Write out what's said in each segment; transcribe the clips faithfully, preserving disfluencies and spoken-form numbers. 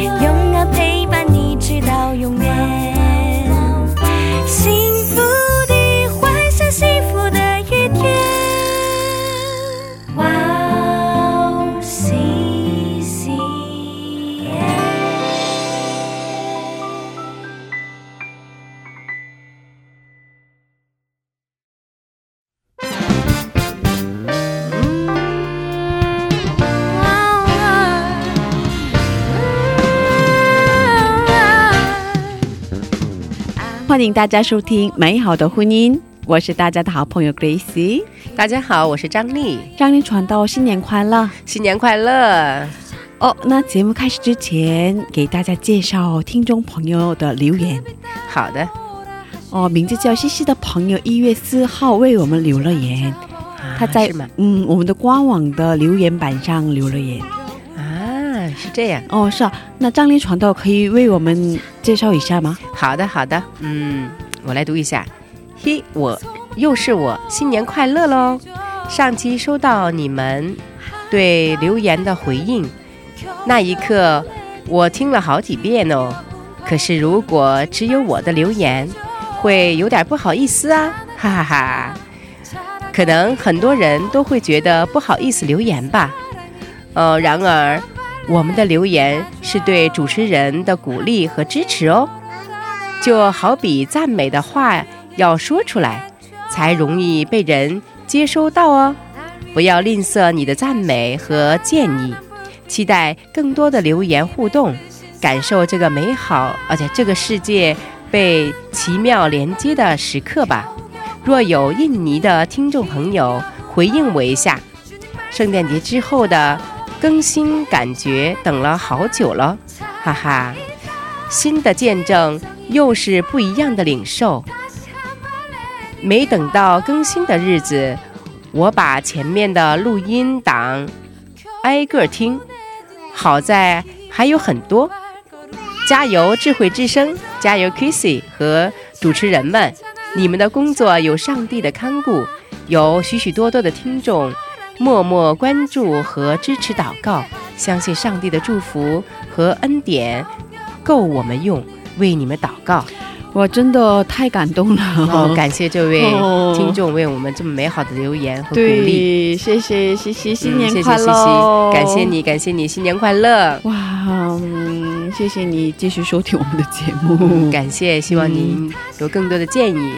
永远陪伴你直到永远欢迎大家收听美好的婚姻，我是大家的好朋友 Gracie。 大家好，我是张丽。张丽传道，新年快乐！新年快乐！ 哦， 那节目开始之前给大家介绍听众朋友的留言。好的。 哦， 名字叫西西的朋友 一月四号为我们留了言。 他在我们的官网的留言板上留了言。 是这样哦。是啊，那张丽传道可以为我们介绍一下吗？好的好的，嗯，我来读一下。 嘿， 我又是我新年快乐喽。 上期收到你们对留言的回应， 那一刻我听了好几遍哦。 可是如果只有我的留言， 会有点不好意思啊， 哈哈哈。 可能很多人都会觉得不好意思留言吧。 呃， 然而 我们的留言是对主持人的鼓励和支持哦。就好比赞美的话要说出来才容易被人接收到哦，不要吝啬你的赞美和建议，期待更多的留言互动，感受这个美好而且这个世界被奇妙连接的时刻吧。若有印尼的听众朋友回应我一下，圣诞节之后的 更新感觉等了好久了，哈哈。 新的见证又是不一样的领受。 没等到更新的日子， 我把前面的录音档挨个听， 好在还有很多。 加油智慧之声，加油 Kissy 和主持人们， 你们的工作有上帝的看顾， 有许许多多的听众 默默关注和支持祷告， 相信上帝的祝福和恩典够我们用，为你们祷告。 我真的太感动了，感谢这位听众为我们这么美好的留言和鼓励。对，谢谢谢谢，新年快乐！感谢你，感谢你，新年快乐！哇，谢谢你继续收听我们的节目，感谢，希望您有更多的建议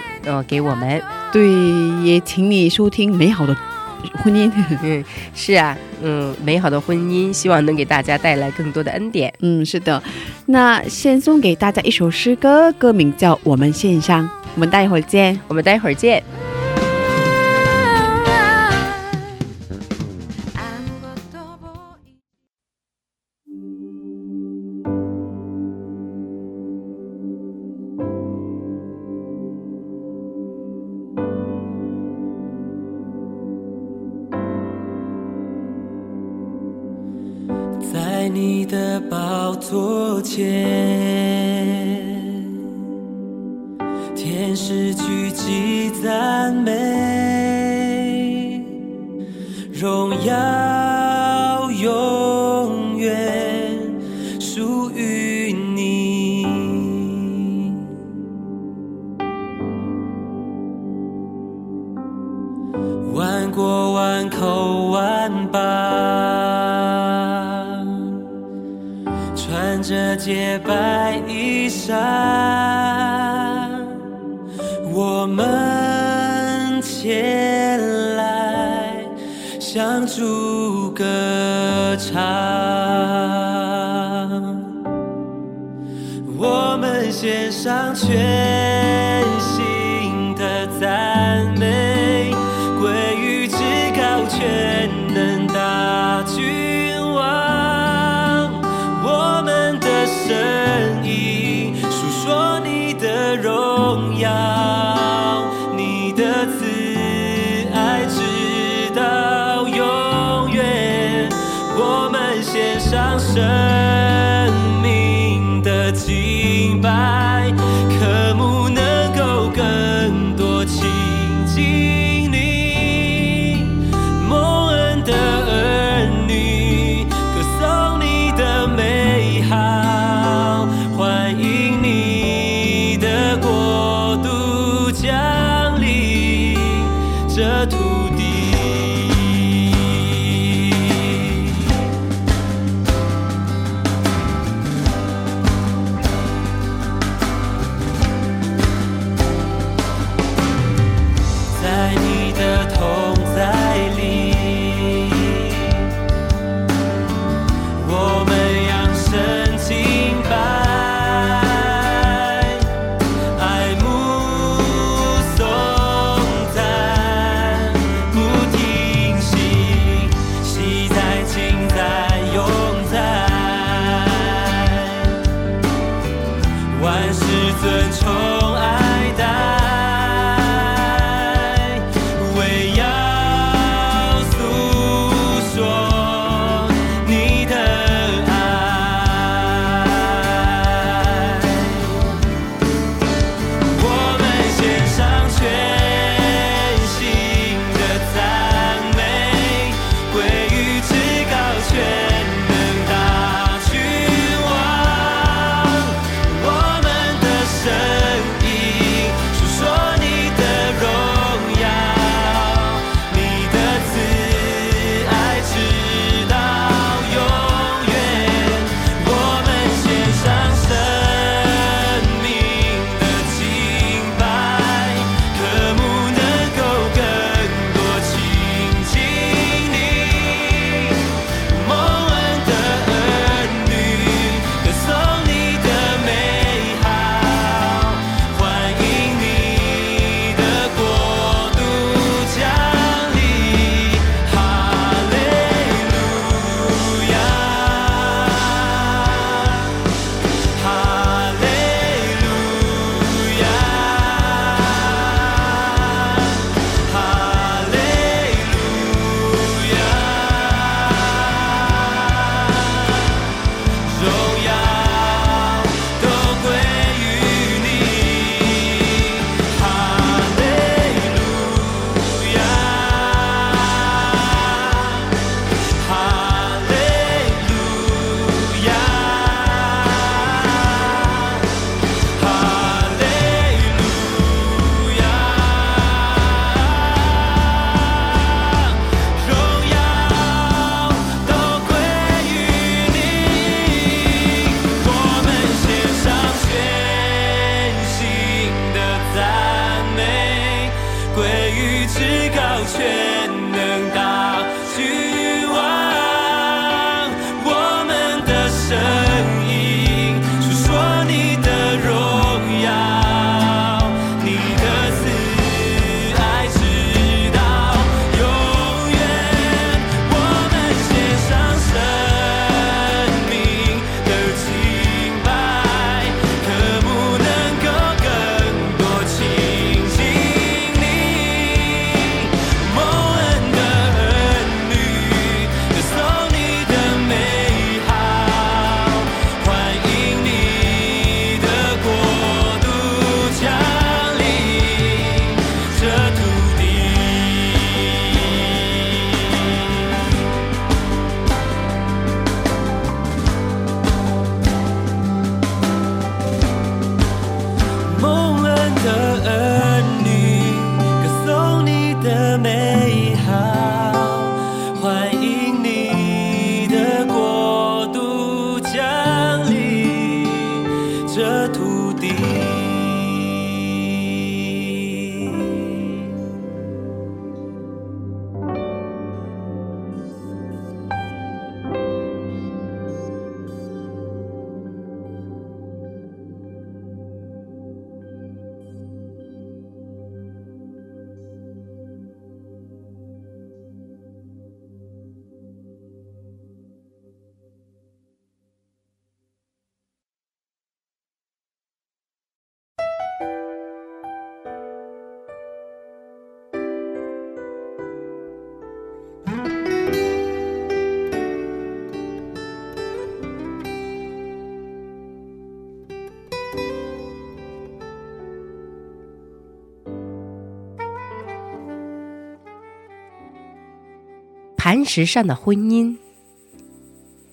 给我们。对，也请你收听美好的 婚姻。是啊，嗯，美好的婚姻希望能给大家带来更多的恩典。嗯，是的。那先送给大家一首诗歌，歌名叫《我们献上》， 我们待会儿见我们待会儿见。 献上生命。经历，蒙恩的儿女，歌颂你的美好，欢迎你的国度降临这土地。在你的同在里，我们扬声敬拜，爱慕颂赞不停息，昔在今在永在，万事尊崇爱戴。磐石上的婚姻，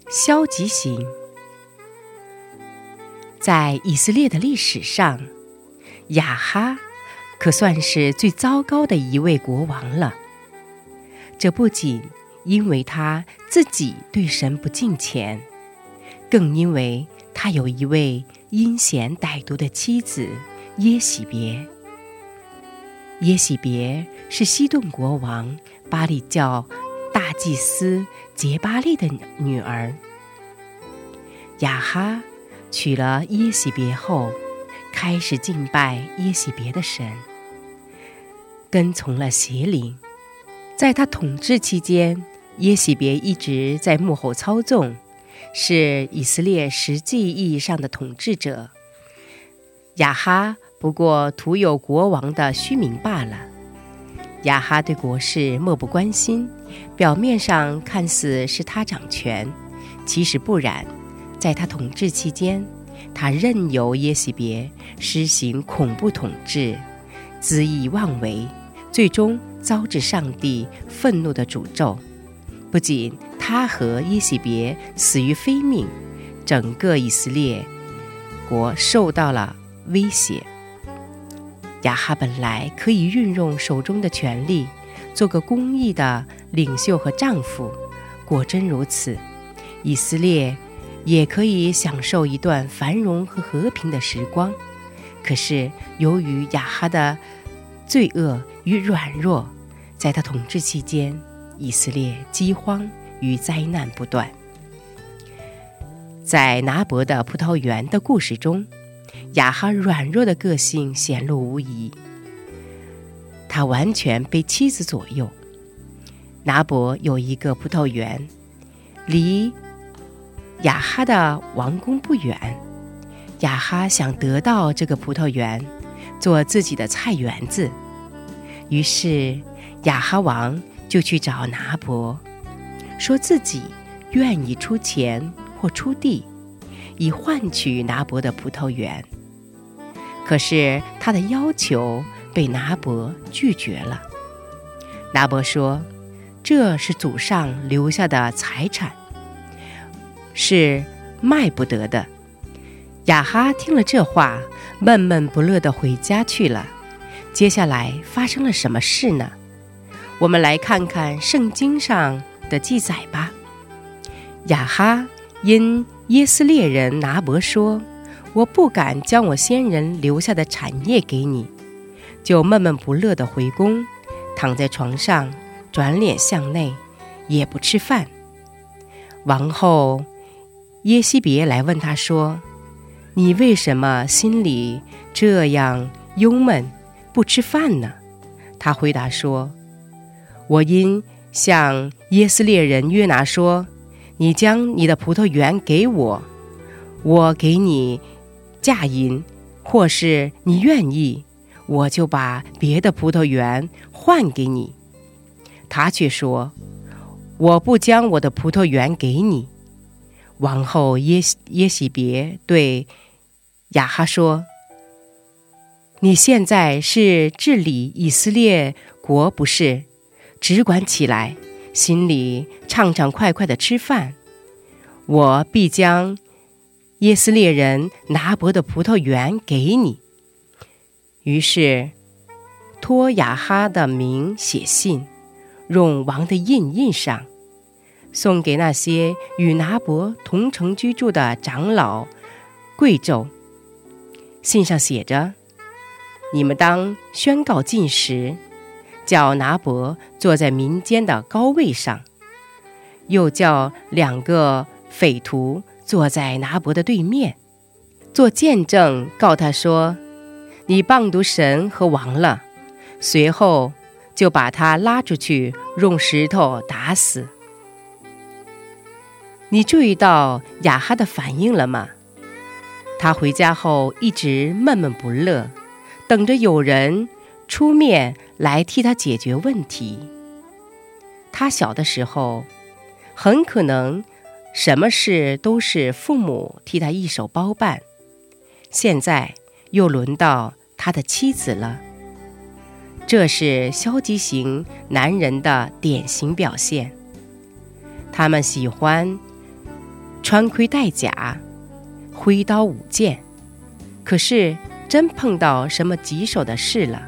消极型。在以色列的历史上，亚哈可算是最糟糕的一位国王了。这不仅因为他自己对神不敬虔，更因为他有一位阴险歹毒的妻子耶喜别。耶喜别是西顿国王巴利教大祭司杰巴利的女儿。雅哈娶了耶喜别后，开始敬拜耶喜别的神，跟从了邪灵。在他统治期间，耶喜别一直在幕后操纵，是以色列实际意义上的统治者。雅哈不过徒有国王的虚名罢了。雅哈对国事漠不关心，表面上看似是他掌权，其实不然。在他统治期间，他任由耶喜别施行恐怖统治，恣意妄为，最终遭致上帝愤怒的诅咒。不仅他和耶喜别死于非命，整个以色列国受到了威胁。雅哈本来可以运用手中的权力，做个公义的领袖和丈夫，果真如此，以色列也可以享受一段繁荣和和平的时光。可是由于雅哈的罪恶与软弱，在他统治期间，以色列饥荒与灾难不断。在拿伯的葡萄园的故事中，雅哈软弱的个性显露无遗，他完全被妻子左右。拿伯有一个葡萄园，离雅哈的王宫不远。雅哈想得到这个葡萄园，做自己的菜园子。于是雅哈王就去找拿伯，说自己愿意出钱或出地，以换取拿伯的葡萄园。可是他的要求被拿伯拒绝了。拿伯说，这是祖上留下的财产，是卖不得的。雅哈听了这话，闷闷不乐地回家去了。接下来发生了什么事呢？我们来看看圣经上的记载吧。雅哈因耶斯列人拿伯说，我不敢将我先人留下的产业给你，就闷闷不乐地回宫，躺在床上，转脸向内，也不吃饭。王后耶喜别来问他说，你为什么心里这样忧闷不吃饭呢？他回答说，我因向耶斯列人约拿说，你将你的葡萄园给我，我给你价银，或是你愿意，我就把别的葡萄园换给你。他却说，我不将我的葡萄园给你。王后耶耶喜别对雅哈说，你现在是治理以色列国不是？只管起来，心里畅畅快快地吃饭，我必将耶斯列人拿伯的葡萄园给你。于是托雅哈的名写信，用王的印印上，送给那些与拿伯同城居住的长老贵胄。信上写着，你们当宣告禁食，叫拿伯坐在民间的高位上，又叫两个匪徒坐在拿伯的对面，做见证告他说，你谤渎神和王了。随后就把他拉出去，用石头打死。你注意到雅哈的反应了吗？他回家后一直闷闷不乐，等着有人出面来替他解决问题。他小的时候，很可能什么事都是父母替他一手包办，现在又轮到他的妻子了。这是消极型男人的典型表现。他们喜欢穿盔戴甲，挥刀舞剑，可是真碰到什么棘手的事了，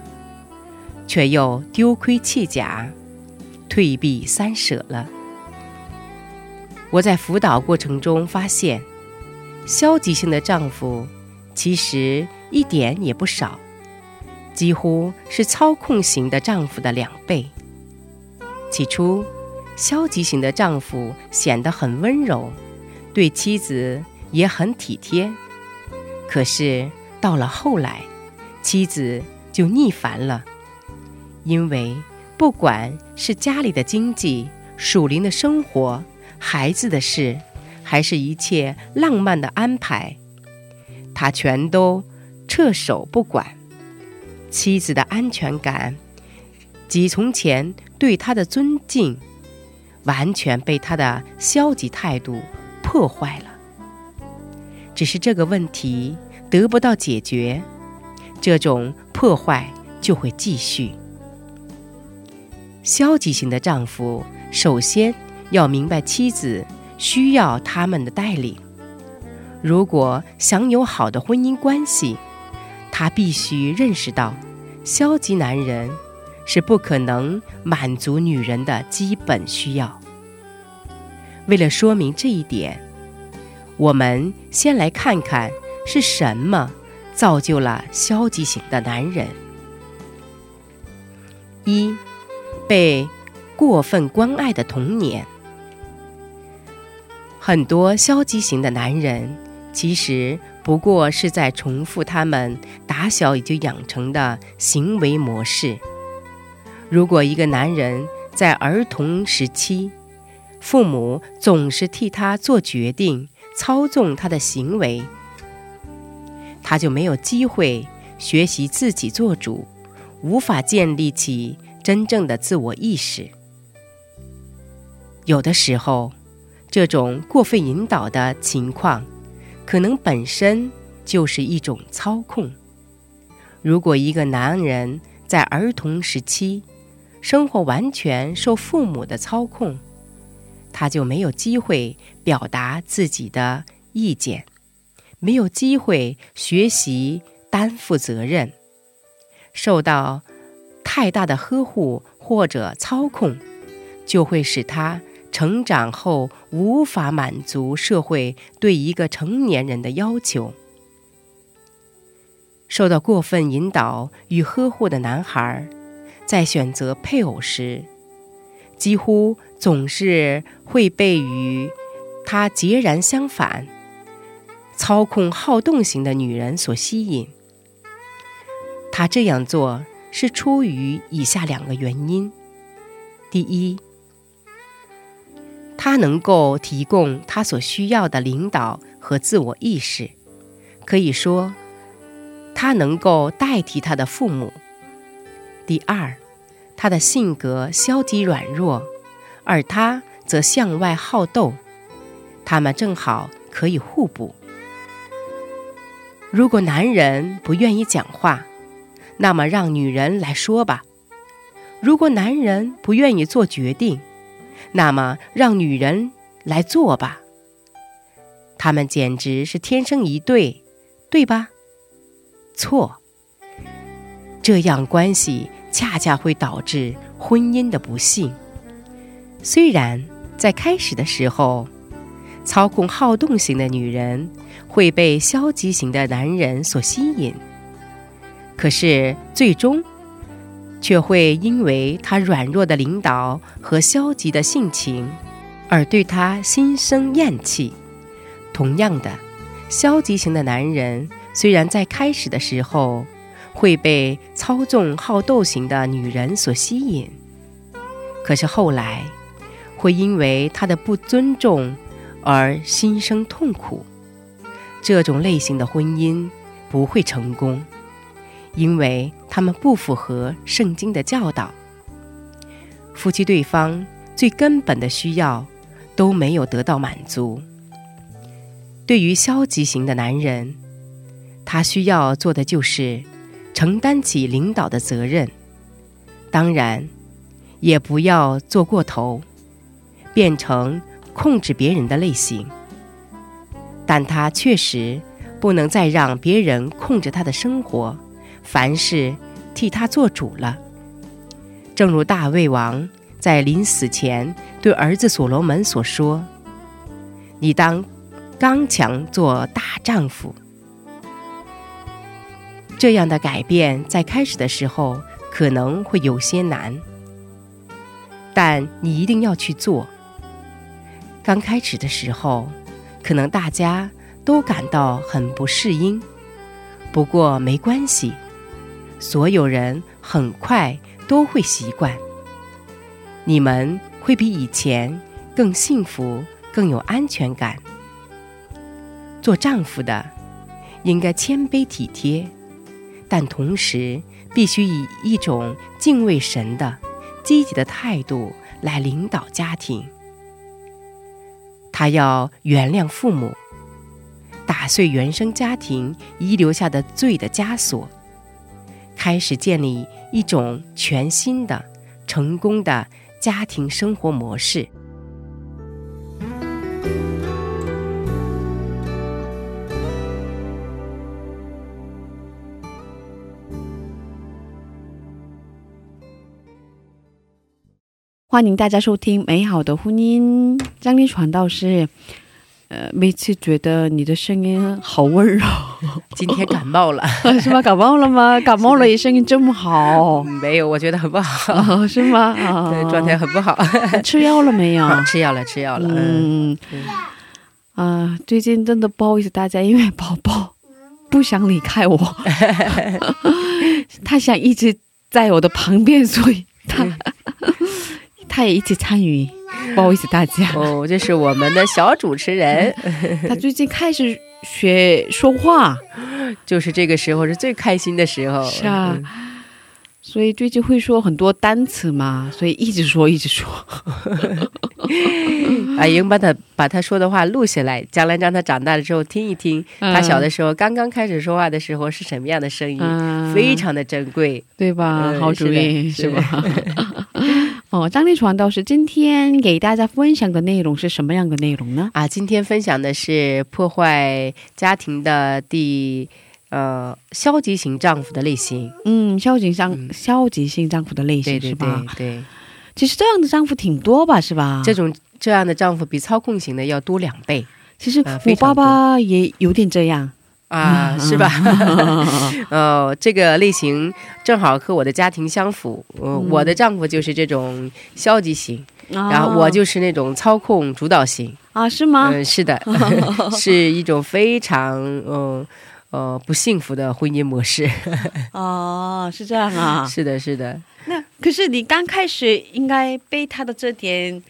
却又丢盔弃甲，退避三舍了。我在辅导过程中发现，消极性的丈夫其实一点也不少，几乎是操控型的丈夫的两倍。起初，消极型的丈夫显得很温柔，对妻子也很体贴，可是到了后来，妻子就逆反了。因为不管是家里的经济、属灵的生活、孩子的事，还是一切浪漫的安排，他全都撤手不管。妻子的安全感及从前对他的尊敬，完全被他的消极态度破坏了。只是这个问题得不到解决，这种破坏就会继续。消极型的丈夫首先要明白妻子需要他们的带领。如果想有好的婚姻关系，他必须认识到，消极男人是不可能满足女人的基本需要。为了说明这一点，我们先来看看是什么造就了消极型的男人。一、被过分关爱的童年。很多消极型的男人其实不过是在重复他们打小已经养成的行为模式。如果一个男人在儿童时期，父母总是替他做决定，操纵他的行为，他就没有机会学习自己做主，无法建立起真正的自我意识。有的时候，这种过分引导的情况可能本身就是一种操控。如果一个男人在儿童时期生活完全受父母的操控，他就没有机会表达自己的意见，没有机会学习担负责任。受到太大的呵护或者操控，就会使他成长后无法满足社会对一个成年人的要求。受到过分引导与呵护的男孩，在选择配偶时，几乎总是会被与他截然相反、操控好动型的女人所吸引。他这样做是出于以下两个原因：第一，他能够提供他所需要的领导和自我意识，可以说，他能够代替他的父母。第二，他的性格消极软弱，而他则向外好斗，他们正好可以互补。如果男人不愿意讲话，那么让女人来说吧。如果男人不愿意做决定，那么让女人来做吧。他们简直是天生一对，对吧？错，这样关系恰恰会导致婚姻的不幸。虽然在开始的时候，操控好动型的女人会被消极型的男人所吸引，可是最终却会因为他软弱的领导和消极的性情而对他心生厌弃。同样的，消极型的男人虽然在开始的时候会被操纵好斗型的女人所吸引，可是后来会因为他的不尊重而心生痛苦。这种类型的婚姻不会成功，因为他们不符合圣经的教导，夫妻对方最根本的需要都没有得到满足。对于消极型的男人，他需要做的就是承担起领导的责任，当然也不要做过头，变成控制别人的类型，但他确实不能再让别人控制他的生活，凡事替他做主了。正如大卫王在临死前对儿子所罗门所说，你当刚强做大丈夫。这样的改变在开始的时候可能会有些难，但你一定要去做。刚开始的时候，可能大家都感到很不适应，不过没关系，所有人很快都会习惯，你们会比以前更幸福，更有安全感。做丈夫的应该谦卑体贴，但同时必须以一种敬畏神的积极的态度来领导家庭。他要原谅父母，打碎原生家庭遗留下的罪的枷锁，开始建立一种全新的成功的家庭生活模式。欢迎大家收听美好的婚姻。张丽传道师，呃，每次觉得你的声音好温柔。今天感冒了是吗？感冒了吗？感冒了也声音这么好？没有，我觉得很不好、哦、是吗、哦、对，状态很不好。吃药了没有、啊、吃药了吃药了嗯啊、呃，最近真的不好意思大家，因为宝宝不想离开我他想一直在我的旁边，所以他他也一起参与，不好意思大家。哦，这是我们的小主持人他最近开始学说话，就是这个时候是最开心的时候。是啊、嗯、所以最近会说很多单词嘛，所以一直说一直说啊，应把他把他说的话录下来，将来让他长大了之后听一听、嗯、他小的时候刚刚开始说话的时候是什么样的声音、嗯、非常的珍贵，对吧、嗯、好主意 是, 是吧哦，张丽传道师今天给大家分享的内容是什么样的内容呢？啊，今天分享的是破坏家庭的第呃消极型丈夫的类型。嗯，消极丈、嗯、消极性丈夫的类型，对对对，是吧？对，其实这样的丈夫挺多吧，是吧？这种这样的丈夫比操控型的要多两倍。其实我爸爸也有点这样。啊，是吧？呃，这个类型正好和我的家庭相符。呃嗯、我的丈夫就是这种消极型、啊，然后我就是那种操控主导型。啊，是吗？嗯、呃，是的，是一种非常嗯 呃, 呃不幸福的婚姻模式。哦，是这样啊。是的，是的。那可是你刚开始应该被他的这点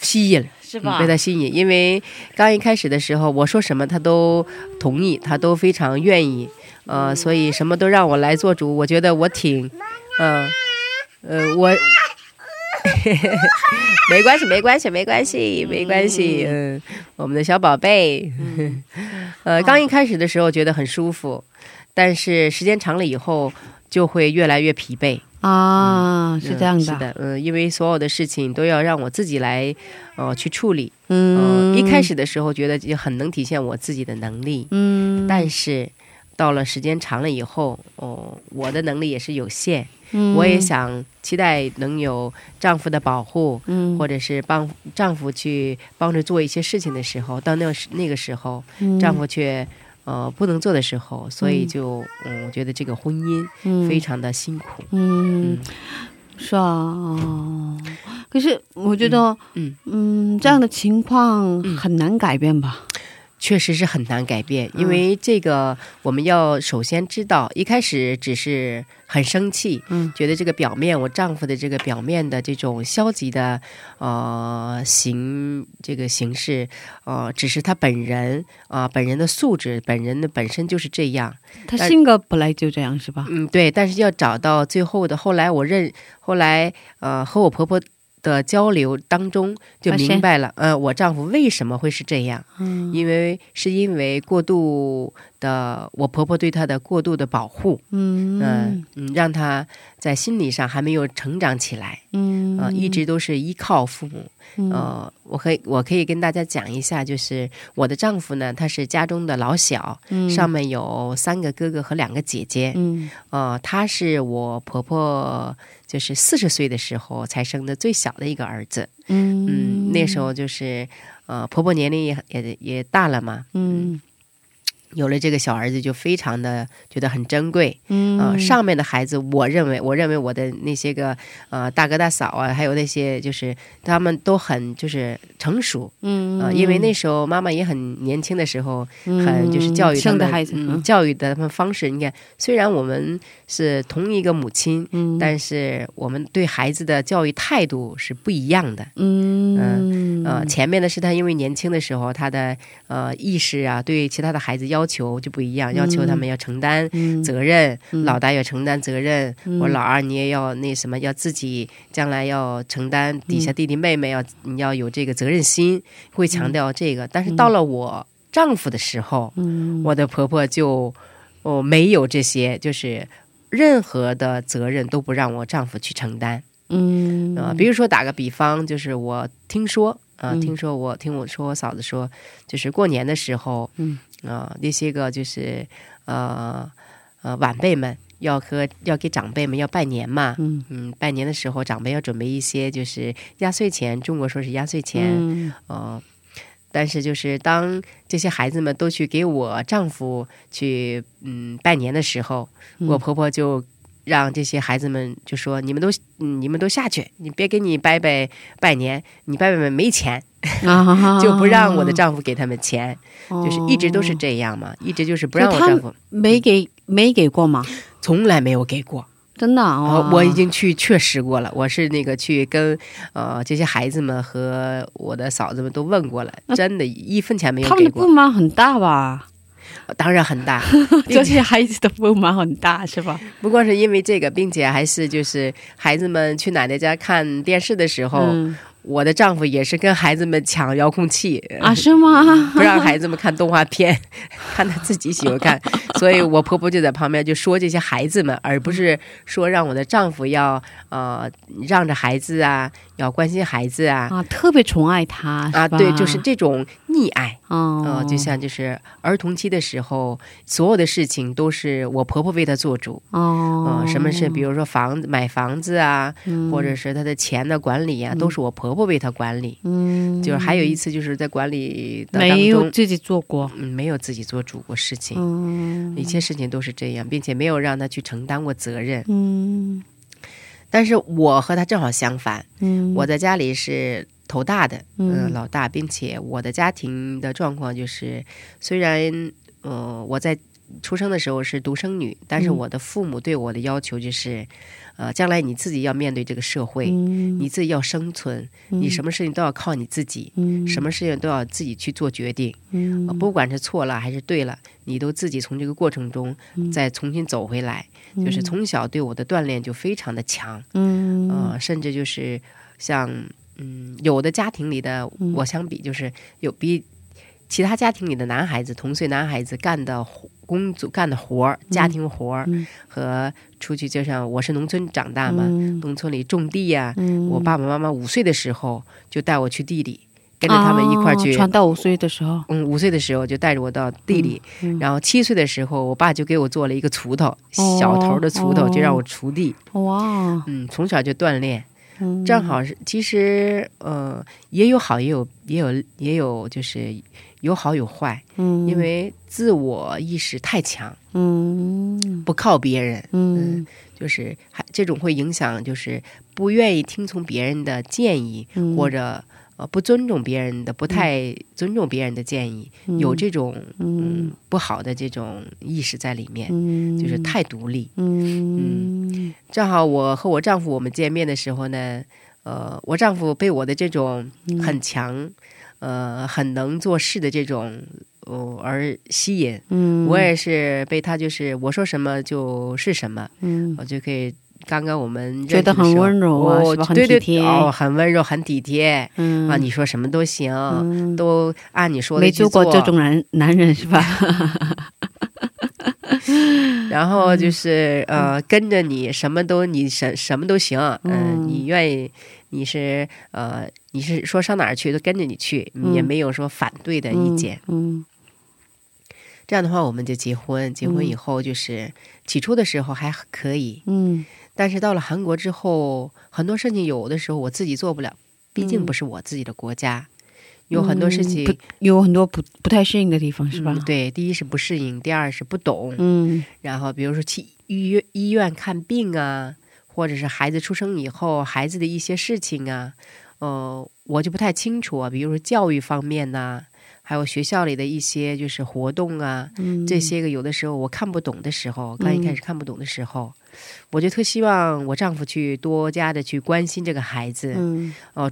吸引了。是吧？嗯、被他吸引，因为刚一开始的时候我说什么他都同意，他都非常愿意，呃，所以什么都让我来做主，我觉得我挺嗯 呃, 呃我没关系没关系没关系没关系嗯，我们的小宝贝呃，刚一开始的时候觉得很舒服，但是时间长了以后就会越来越疲惫啊、嗯，是这样的，嗯、是的，嗯，因为所有的事情都要让我自己来，呃，去处理。嗯、呃，一开始的时候觉得就很能体现我自己的能力，嗯，但是到了时间长了以后，哦，我的能力也是有限，嗯，我也想期待能有丈夫的保护，嗯，或者是帮丈夫去帮着做一些事情的时候，到那那个时候，嗯、丈夫却。呃，不能做的时候，所以就嗯，我、嗯、觉得这个婚姻非常的辛苦。嗯，嗯是啊、哦。可是我觉得，嗯 嗯, 嗯，这样的情况很难改变吧？确实是很难改变，因为这个我们要首先知道，一开始只是很生气，嗯，觉得这个表面，我丈夫的这个表面的这种消极的呃形这个形式。呃，只是他本人啊、呃，本人的素质，本人的本身就是这样。他性格本来就这样，是吧？嗯，对。但是要找到最后的，后来我认，后来呃，和我婆婆的交流当中就明白了，呃，我丈夫为什么会是这样？嗯，因为是因为过度的，我婆婆对他的过度的保护，嗯、呃、嗯，让他在心理上还没有成长起来，嗯、呃，一直都是依靠父母。呃，我可以我可以跟大家讲一下，就是我的丈夫呢，他是家中的老小，嗯、上面有三个哥哥和两个姐姐，嗯，呃，他是我婆婆就是四十岁的时候才生的最小的一个儿子，嗯，嗯那时候就是呃婆婆年龄也也也大了嘛，嗯。有了这个小儿子就非常的觉得很珍贵，嗯、呃、上面的孩子我认为我认为我的那些个呃大哥大嫂啊，还有那些就是他们都很就是成熟，嗯、呃、因为那时候妈妈也很年轻的时候，嗯、很就是教育他们的孩子、嗯、教育的他们方式，你看虽然我们是同一个母亲，嗯、但是我们对孩子的教育态度是不一样的，嗯、呃、呃前面的是他因为年轻的时候他的呃意识啊对其他的孩子要求要求就不一样，要求他们要承担责任，嗯、老大要承担责任，嗯、我老二你也要那什么，要自己将来要承担底下弟弟妹妹要，嗯、你要有这个责任心，会强调这个。但是到了我丈夫的时候，嗯、我的婆婆就哦没有这些，就是任何的责任都不让我丈夫去承担。嗯啊、呃，比如说打个比方，就是我听说。啊、呃，听说我听我说我嫂子说，就是过年的时候，嗯，啊、呃，那些个就是呃呃晚辈们要和要给长辈们要拜年嘛，嗯嗯，拜年的时候长辈要准备一些就是压岁钱，中国说是压岁钱，嗯、呃，但是就是当这些孩子们都去给我丈夫去嗯拜年的时候，我婆婆就。让这些孩子们就说你们都你们都下去，你别给你伯伯拜年，你伯伯们没钱，就不让我的丈夫给他们钱，哦、就是一直都是这样嘛，一直就是不让我丈夫没给没给过吗？从来没有给过。真的啊，我已经去确实过了，我是那个去跟呃这些孩子们和我的嫂子们都问过了，真的一分钱没有给过。他们的不满很大吧？当然很大，这些孩子的不满很大是吧？不光是因为这个，并且还是就是孩子们去奶奶家看电视的时候，嗯、我的丈夫也是跟孩子们抢遥控器啊？是吗？不让孩子们看动画片，看他自己喜欢看，所以我婆婆就在旁边就说这些孩子们，而不是说让我的丈夫要呃让着孩子啊，要关心孩子啊，啊特别宠爱他啊，对，就是这种溺爱。哦、呃，就像就是儿童期的时候，所有的事情都是我婆婆为她做主。哦，呃、什么事，比如说房子买房子啊，嗯、或者是她的钱的管理啊，嗯、都是我婆婆为她管理。嗯，就是还有一次就是在管理的当中没有自己做过，嗯，没有自己做主过事情。嗯，一切事情都是这样，并且没有让她去承担过责任。嗯，但是我和她正好相反。嗯，我在家里是。头大的，嗯，老大，并且我的家庭的状况就是，虽然，呃，我在出生的时候是独生女，但是我的父母对我的要求就是，呃，将来你自己要面对这个社会，嗯、你自己要生存，嗯、你什么事情都要靠你自己，嗯、什么事情都要自己去做决定，嗯呃，不管是错了还是对了，你都自己从这个过程中再重新走回来，嗯、就是从小对我的锻炼就非常的强，嗯，呃，甚至就是像。嗯，有的家庭里的我相比，就是有比其他家庭里的男孩子、同岁男孩子干的工作、干的活儿、家庭活儿、嗯嗯、和出去，就像我是农村长大嘛，嗯、农村里种地呀、啊嗯。我爸爸妈妈五岁的时候就带我去地里，跟着他们一块儿去。传、哦、到五岁的时候，嗯，五岁的时候就带着我到地里，嗯嗯、然后七岁的时候，我爸就给我做了一个锄头，哦、小头的锄头，就让我锄地。哇、哦，嗯，从小就锻炼。正好是，其实呃，也有好，也有也有也有，就是有好有坏。嗯，因为自我意识太强，嗯，不靠别人，嗯，嗯就是还这种会影响，就是不愿意听从别人的建议，嗯、或者呃不尊重别人的，不太尊重别人的建议，嗯、有这种嗯不好的这种意识在里面，嗯、就是太独立，嗯。嗯正好我和我丈夫我们见面的时候呢，呃，我丈夫被我的这种很强，嗯、呃，很能做事的这种，呃，而吸引。嗯，我也是被他就是我说什么就是什么，嗯，我就可以。刚刚我们觉得很温柔啊，哦、是吧？很体贴，对对哦，很温柔，很体贴。嗯啊，你说什么都行，嗯、都按你说的去做。没做过这种男男人是吧？然后就是呃跟着你什么都你想什么都行，嗯，你愿意你是呃你是说上哪儿去都跟着你去，也没有说反对的意见。这样的话我们就结婚，结婚以后就是起初的时候还可以，嗯，但是到了韩国之后很多事情有的时候我自己做不了，毕竟不是我自己的国家。 有很多不太适应的地方是吧？对，第一是不适应，第二是不懂，然后比如说去医院看病啊，或者是孩子出生以后孩子的一些事情啊，呃我就不太清楚啊，比如说教育方面呐，还有学校里的一些就是活动啊，这些个有的时候我看不懂的时候，刚一开始看不懂的时候， 我就特希望我丈夫去多加的去关心这个孩子，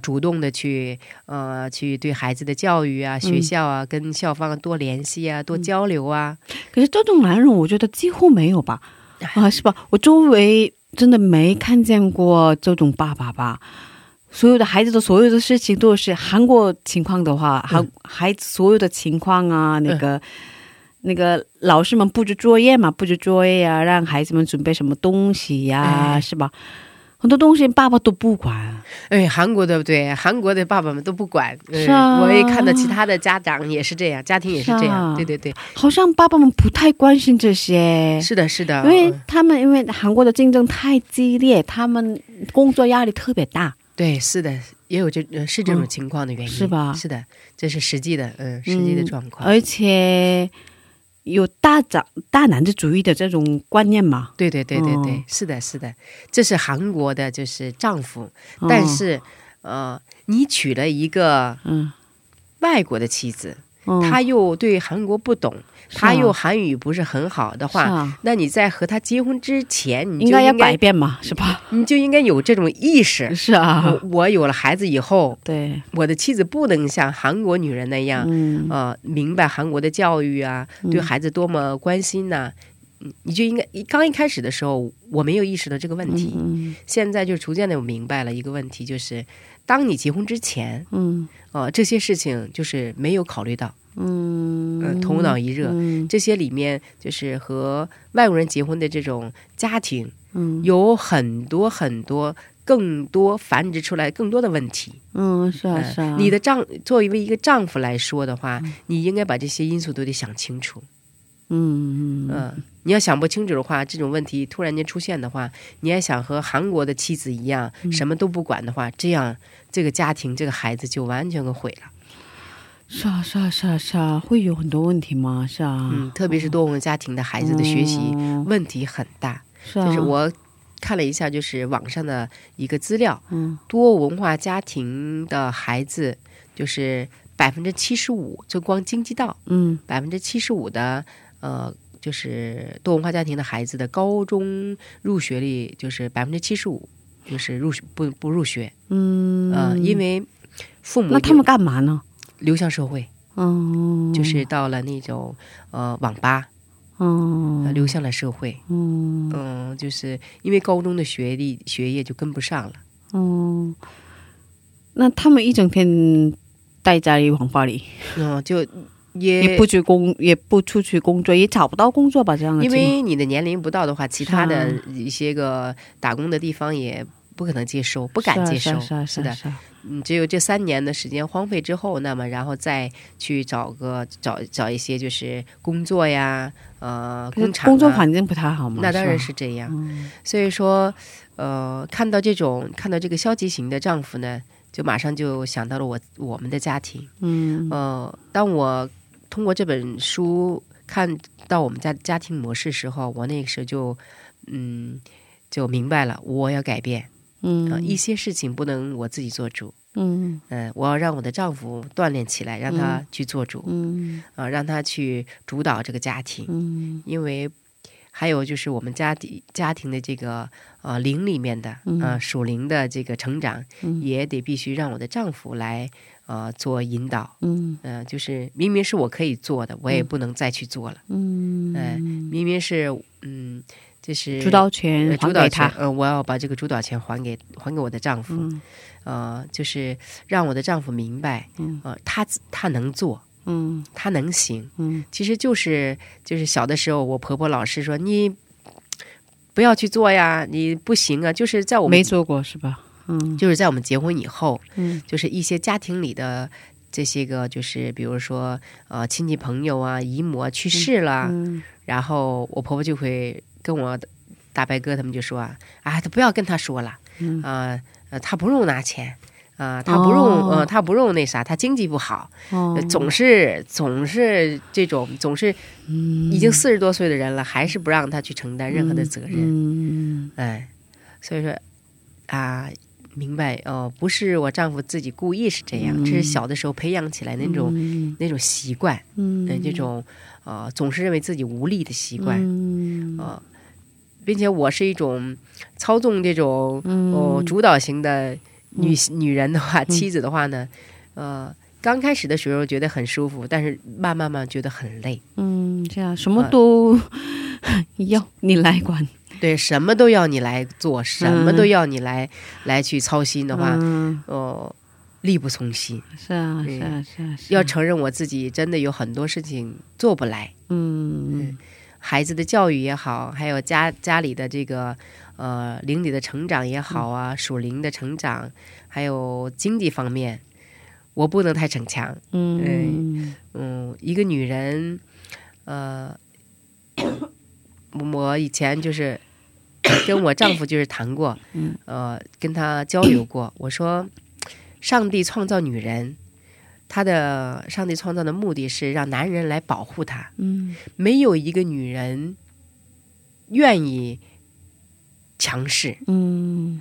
主动的去去对孩子的教育啊，学校啊，跟校方多联系啊，多交流啊。可是这种男人我觉得几乎没有吧，是吧？我周围真的没没看见过这种爸爸吧，所有的孩子的所有的事情都是韩国情况的话，韩国所有的情况啊，那个 那个老师们布置作业嘛，布置作业啊，让孩子们准备什么东西呀，是吧？很多东西爸爸都不管。哎，韩国对不对？韩国的爸爸们都不管，我也看到其他的家长也是这样，家庭也是这样，对对对，好像爸爸们不太关心这些。是的，是的，因为他们因为韩国的竞争太激烈，他们工作压力特别大。 对，是的，这是实际的，嗯，实际的状况，而且有大男子主义的这种观念嘛。对对对对对，是的是的。这是韩国的就是丈夫，但是呃你娶了一个外国的妻子，他又对韩国不懂， 他又韩语不是很好的话，那你在和他结婚之前应该要改变嘛，是吧？你就应该有这种意识，是啊，我有了孩子以后对我的妻子不能像韩国女人那样呃明白韩国的教育啊，对孩子多么关心呐，你就应该刚一开始的时候我没有意识到这个问题，现在就逐渐的有明白了一个问题，就是当你结婚之前嗯呃这些事情就是没有考虑到， 嗯头脑一热，这些里面就是和外国人结婚的这种家庭有很多很多更多繁殖出来更多的问题。嗯，是啊是啊。你的丈作为一个丈夫来说的话，你应该把这些因素都得想清楚。嗯嗯，你要想不清楚的话，这种问题突然间出现的话，你还想和韩国的妻子一样什么都不管的话，这样这个家庭这个孩子就完全毁了。 是啊是啊是啊，会有很多问题吗？是啊，嗯，特别是多文化家庭的孩子的学习问题很大，就是我看了一下，就是网上的一个资料，多文化家庭的孩子就是百分之七十五就是多文化家庭的孩子的高中入学率就是百分之七十五，就是入不入学。嗯，呃，因为父母那他们干嘛呢？ 流向社会，就是到了那种网吧，流向了社会，就是因为高中的学历学业就跟不上了。那他们一整天待在网吧里，也不去工，也不出去工作，也找不到工作吧，这样因为你的年龄不到的话，其他的一些个打工的地方也 不可能接受，不敢接受，是的，你只有这三年的时间荒废之后，那么然后再去找个找找一些就是工作呀，呃工厂，那当然是这样。所以说呃看到这种看到这个消极型的丈夫呢，就马上就想到了我我们的家庭。嗯，呃当我通过这本书看到我们家家庭模式时候，我那个时候就嗯就明白了，我要改变。 嗯，一些事情不能我自己做主，嗯，我要让我的丈夫锻炼起来，让他去做主。嗯，让他去主导这个家庭，因为还有就是我们家庭家庭的这个呃灵里面的属灵的这个成长也得必须让我他，就是明明明是我可以做的，我也不能再去做了。嗯，就是明明是我可以做的，我也不能再去做了。嗯，明明是嗯 就是主导权，我要把这个主导权还给还给我的丈夫，就是让我的丈夫明白，他他能做，嗯，她能行。嗯，其实就是就是小的时候，我婆婆老是说你不要去做呀，你不行啊。就是在我们没做过是吧？嗯，就是在我们结婚以后，嗯，就是一些家庭里的这些个，就是比如说呃亲戚朋友啊、姨母啊去世了，嗯嗯，然后我婆婆就会跟我大白哥他们就说啊，啊，他不要跟他说了，嗯啊，呃，他不用拿钱。啊、呃，他不用，哦、呃，他不用那啥，他经济不好，哦、总是总是这种，总是已经四十多岁的人了、嗯，还是不让他去承担任何的责任，嗯，嗯哎，所以说啊，明白哦，不是我丈夫自己故意是这样，这、嗯、是小的时候培养起来那种、嗯、那种习惯，嗯，这种呃总是认为自己无力的习惯，嗯，呃、并且我是一种操纵这种、嗯、哦主导型的。女女人的话，妻子的话呢、嗯，呃，刚开始的时候觉得很舒服，但是慢慢慢觉得很累。嗯，这样什么都、呃、要你来管，对，什么都要你来做，什么都要你来、嗯、来去操心的话，嗯、呃，力不从心。是啊，是啊，是啊，要承认我自己真的有很多事情做不来。嗯，嗯孩子的教育也好，还有家家里的这个。呃，灵里的成长也好啊、嗯，属灵的成长，还有经济方面，我不能太逞强。嗯嗯，一个女人，呃，我以前就是跟我丈夫就是谈过，嗯、呃，跟他交流过。我说，上帝创造女人，他的上帝创造的目的是让男人来保护她。嗯，没有一个女人愿意。强势，嗯，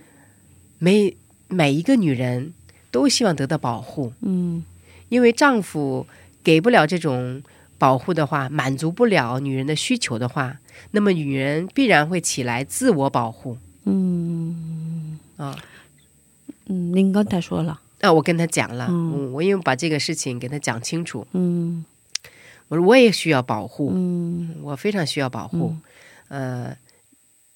每每一个女人都希望得到保护，嗯，因为丈夫给不了这种保护的话，满足不了女人的需求的话，那么女人必然会起来自我保护，嗯啊，嗯，您刚才说了，啊，我跟他讲了，嗯，我因为把这个事情给他讲清楚，嗯，我说我也需要保护，嗯，我非常需要保护，嗯、呃。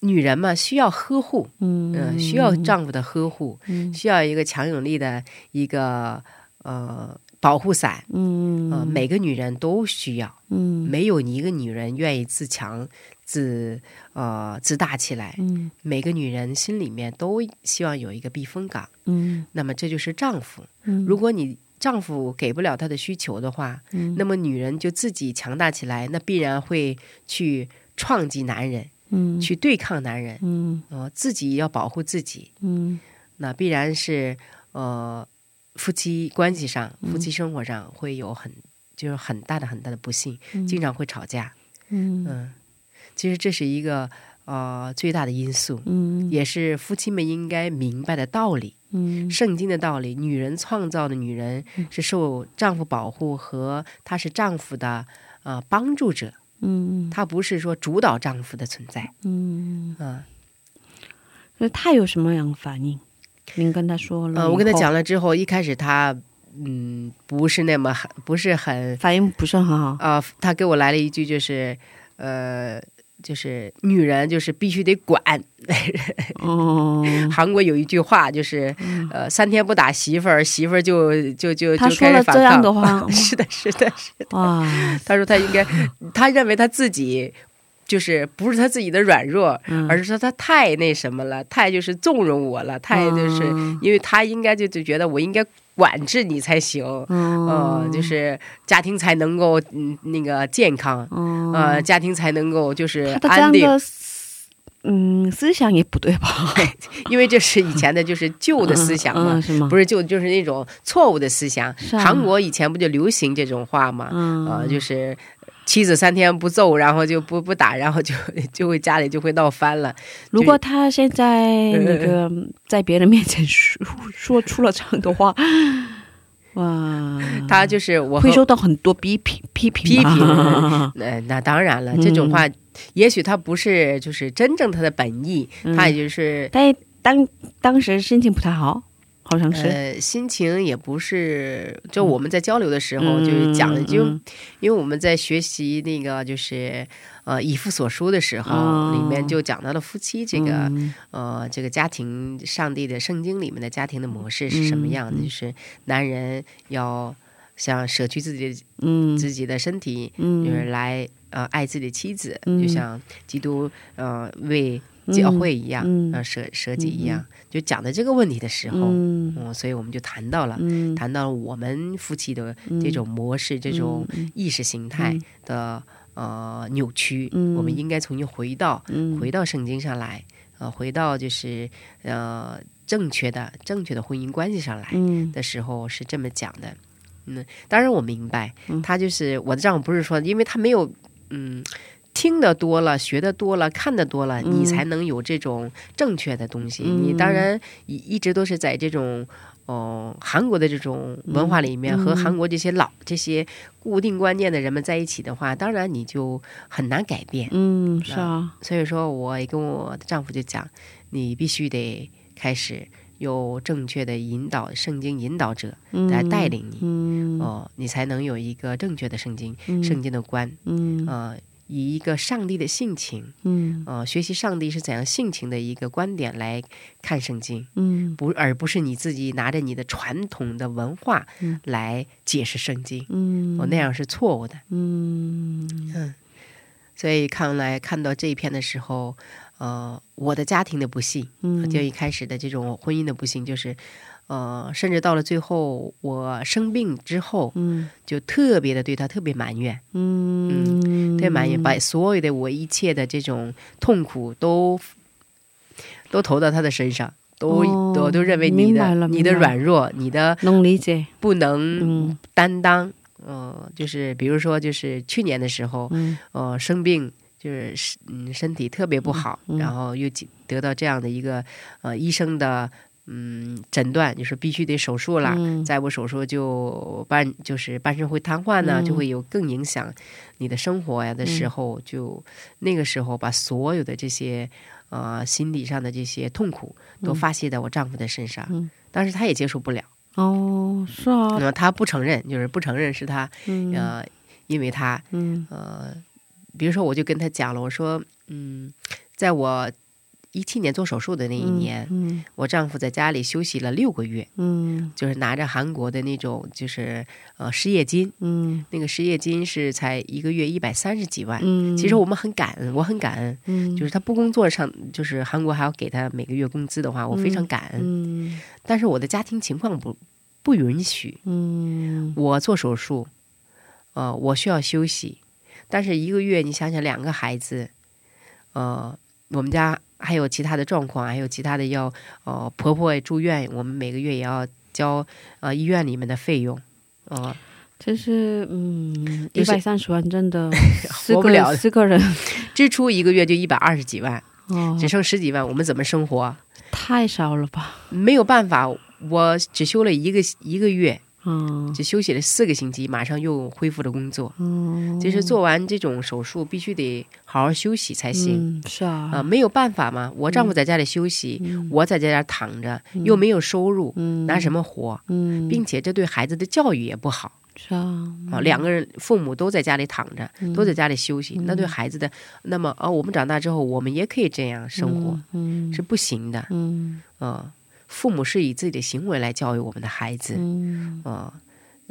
女人嘛，需要呵护，嗯、呃，需要丈夫的呵护，嗯，需要一个强有力的一个呃保护伞，嗯，呃，每个女人都需要，嗯，没有一个女人愿意自强自呃自大起来，嗯，每个女人心里面都希望有一个避风港，嗯，那么这就是丈夫，嗯，如果你丈夫给不了她的需求的话，嗯，那么女人就自己强大起来，那必然会去创击男人。嗯，去对抗男人，嗯，呃，自己要保护自己，嗯，那必然是呃，夫妻关系上、嗯、夫妻生活上会有很就是很大的很大的不幸，嗯、经常会吵架，嗯、呃、其实这是一个呃最大的因素，嗯，也是夫妻们应该明白的道理，嗯，圣经的道理，女人创造的女人是受丈夫保护和她是丈夫的呃帮助者。嗯，她不是说主导丈夫的存在。嗯啊，那她有什么样的反应？您跟她说了？呃，我跟她讲了之后，一开始她嗯不是那么不是很反应不是很好啊、呃。她给我来了一句就是呃就是女人就是必须得管。哦，韩国有一句话就是、嗯、呃三天不打媳妇儿，媳妇儿就就就就开始反抗。她说了这样的话，是的，是的，是的。哇，她说她应该，她认为她自己就是不是她自己的软弱，嗯、而是说她太那什么了，太就是纵容我了，太就是、嗯、因为她应该就就觉得我应该管制你才行，嗯、呃，就是家庭才能够嗯那个健康，嗯、呃，家庭才能够就是安定。嗯，思想也不对吧？因为这是以前的，就是旧的思想嘛，嗯嗯、是吗？不是旧，就是那种错误的思想、啊。韩国以前不就流行这种话嘛？嗯、呃，就是妻子三天不揍，然后就不不打，然后就就会家里就会闹翻了。如果他现在那个、嗯、在别人面前说说出了这样的话。哇，他就是我会受到很多批评批评批评、嗯呃，那当然了，这种话、嗯、也许他不是就是真正他的本意，嗯、他也就是但当当时心情不太好，好像是、呃、心情也不是，就我们在交流的时候就是讲了、嗯、就因为我们在学习那个就是呃以父所书的时候、哦，里面就讲到了夫妻这个、嗯、呃这个家庭，上帝的圣经里面的家庭的模式是什么样的？嗯、就是男人要像舍去自己的、嗯、自己的身体、嗯、就是来呃爱自己的妻子、嗯、就像基督呃为教会一样、嗯呃、舍舍己一样、嗯、就讲的这个问题的时候、嗯嗯、所以我们就谈到了、嗯、谈到了我们夫妻的这种模式、嗯、这种意识形态的、嗯、呃扭曲、嗯、我们应该重新回到、嗯、回到圣经上来呃回到就是呃正确的正确的婚姻关系上来的时候是这么讲的。嗯，当然我明白他就是我的丈夫，不是说因为他没有嗯听得多了学得多了看得多了你才能有这种正确的东西、嗯、你当然一直都是在这种哦、呃、韩国的这种文化里面、嗯、和韩国这些老这些固定观念的人们在一起的话，当然你就很难改变。嗯，是啊、呃、所以说我也跟我的丈夫就讲，你必须得开始有正确的引导，圣经引导者来带领你、嗯、哦，你才能有一个正确的圣经、嗯、圣经的观、嗯呃、以一个上帝的性情、嗯呃、学习上帝是怎样性情的一个观点来看圣经、嗯、不而不是你自己拿着你的传统的文化来解释圣经、嗯哦、那样是错误的。嗯嗯，所以看来看到这一篇的时候呃，我的家庭的不幸、嗯、就一开始的这种婚姻的不幸，就是呃，甚至到了最后我生病之后、嗯、就特别的对他特别埋怨，嗯嗯，特别埋怨，把所有的我一切的这种痛苦都都投到他的身上，都、哦、都, 都认为你的你的软弱，你的不能担当、嗯、呃，就是比如说就是去年的时候、嗯、呃，生病就是嗯身体特别不好、嗯嗯、然后又得到这样的一个呃医生的嗯诊断，就是必须得手术了、嗯、再不手术就半就是半身会瘫痪呢、啊嗯、就会有更影响你的生活呀、啊、的时候、嗯、就那个时候把所有的这些呃心理上的这些痛苦都发泄在我丈夫的身上、嗯、但是他也接受不了。哦，是啊，那么他不承认，就是不承认是他、嗯、呃因为他、嗯、呃比如说我就跟他讲了，我说嗯，在我一七年做手术的那一年、嗯嗯、我丈夫在家里休息了六个月，嗯，就是拿着韩国的那种就是呃失业金，嗯，那个失业金是才一个月一百三十几万，嗯，其实我们很感恩，我很感恩，嗯，就是他不工作上就是韩国还要给他每个月工资的话，我非常感恩，嗯嗯、但是我的家庭情况不不允许，嗯，我做手术，呃，我需要休息。但是一个月你想想两个孩子呃我们家还有其他的状况，还有其他的要呃婆婆也住院，我们每个月也要交呃医院里面的费用呃这是嗯一百三十万真的活不了，四个人支出一个月就一百二十几万、哦、只剩十几万，我们怎么生活？太少了吧，没有办法，我只休了一个一个月，嗯，就休息了四个星期，马上又恢复了工作。嗯，就是做完这种手术必须得好好休息才行。嗯、是啊、呃，没有办法嘛。我丈夫在家里休息，嗯、我在家里躺着、嗯，又没有收入，嗯、拿什么活、嗯？并且这对孩子的教育也不好。是啊，啊、呃，两个人父母都在家里躺着，嗯、都在家里休息，嗯、那对孩子的，那么啊、呃，我们长大之后，我们也可以这样生活，嗯嗯、是不行的。嗯，啊、呃。父母是以自己的行为来教育我们的孩子，嗯、呃，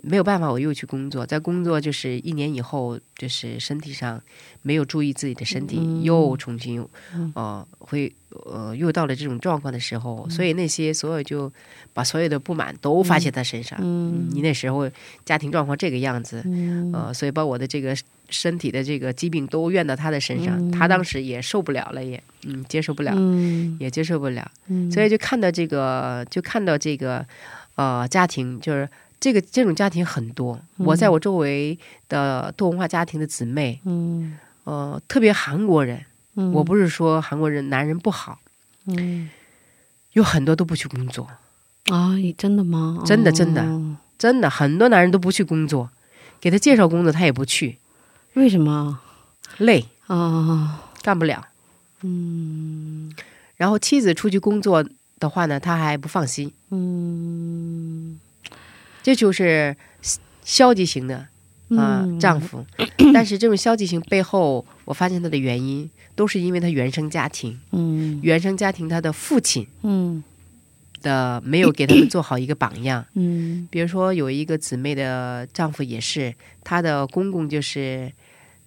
没有办法，我又去工作，在工作就是一年以后，就是身体上没有注意自己的身体，嗯、又重新，呃，会呃又到了这种状况的时候，嗯、所以那些所有就把所有的不满都发泄在身上。嗯，你那时候家庭状况这个样子，嗯、呃，所以把我的这个身体的这个疾病都怨到他的身上，嗯、他当时也受不了了，也。嗯，接受不了、嗯，也接受不了，嗯，所以就看到这个，就看到这个，呃，家庭就是这个这种家庭很多、嗯。我在我周围的多文化家庭的姊妹，嗯，呃，特别韩国人，嗯、我不是说韩国人男人不好，嗯，有很多都不去工作啊、哦，真的吗？真的，真的，真的，很多男人都不去工作，给他介绍工作他也不去，为什么？累啊、哦，干不了。嗯，然后妻子出去工作的话呢，他还不放心。嗯，这就是消极型的啊、呃嗯、丈夫。但是这种消极型背后，我发现他的原因都是因为他原生家庭。嗯，原生家庭他的父亲，嗯，的没有给他们做好一个榜样。比如说有一个姊妹的丈夫也是，她的公公就是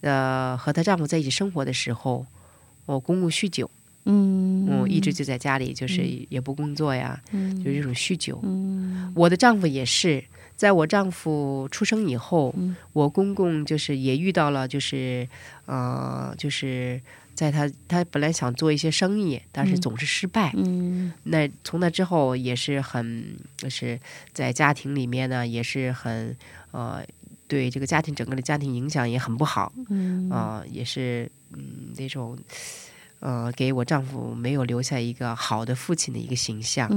呃和她丈夫在一起生活的时候，我公公酗酒，嗯，我一直就在家里就是也不工作呀，就是这种酗酒。我的丈夫也是在我丈夫出生以后，我公公就是也遇到了就是呃就是 在她她本来想做一些生意，但是总是失败。那从那之后也是很就是在家庭里面呢也是很呃对这个家庭整个的家庭影响也很不好啊，也是那种呃给我丈夫没有留下一个好的父亲的一个形象。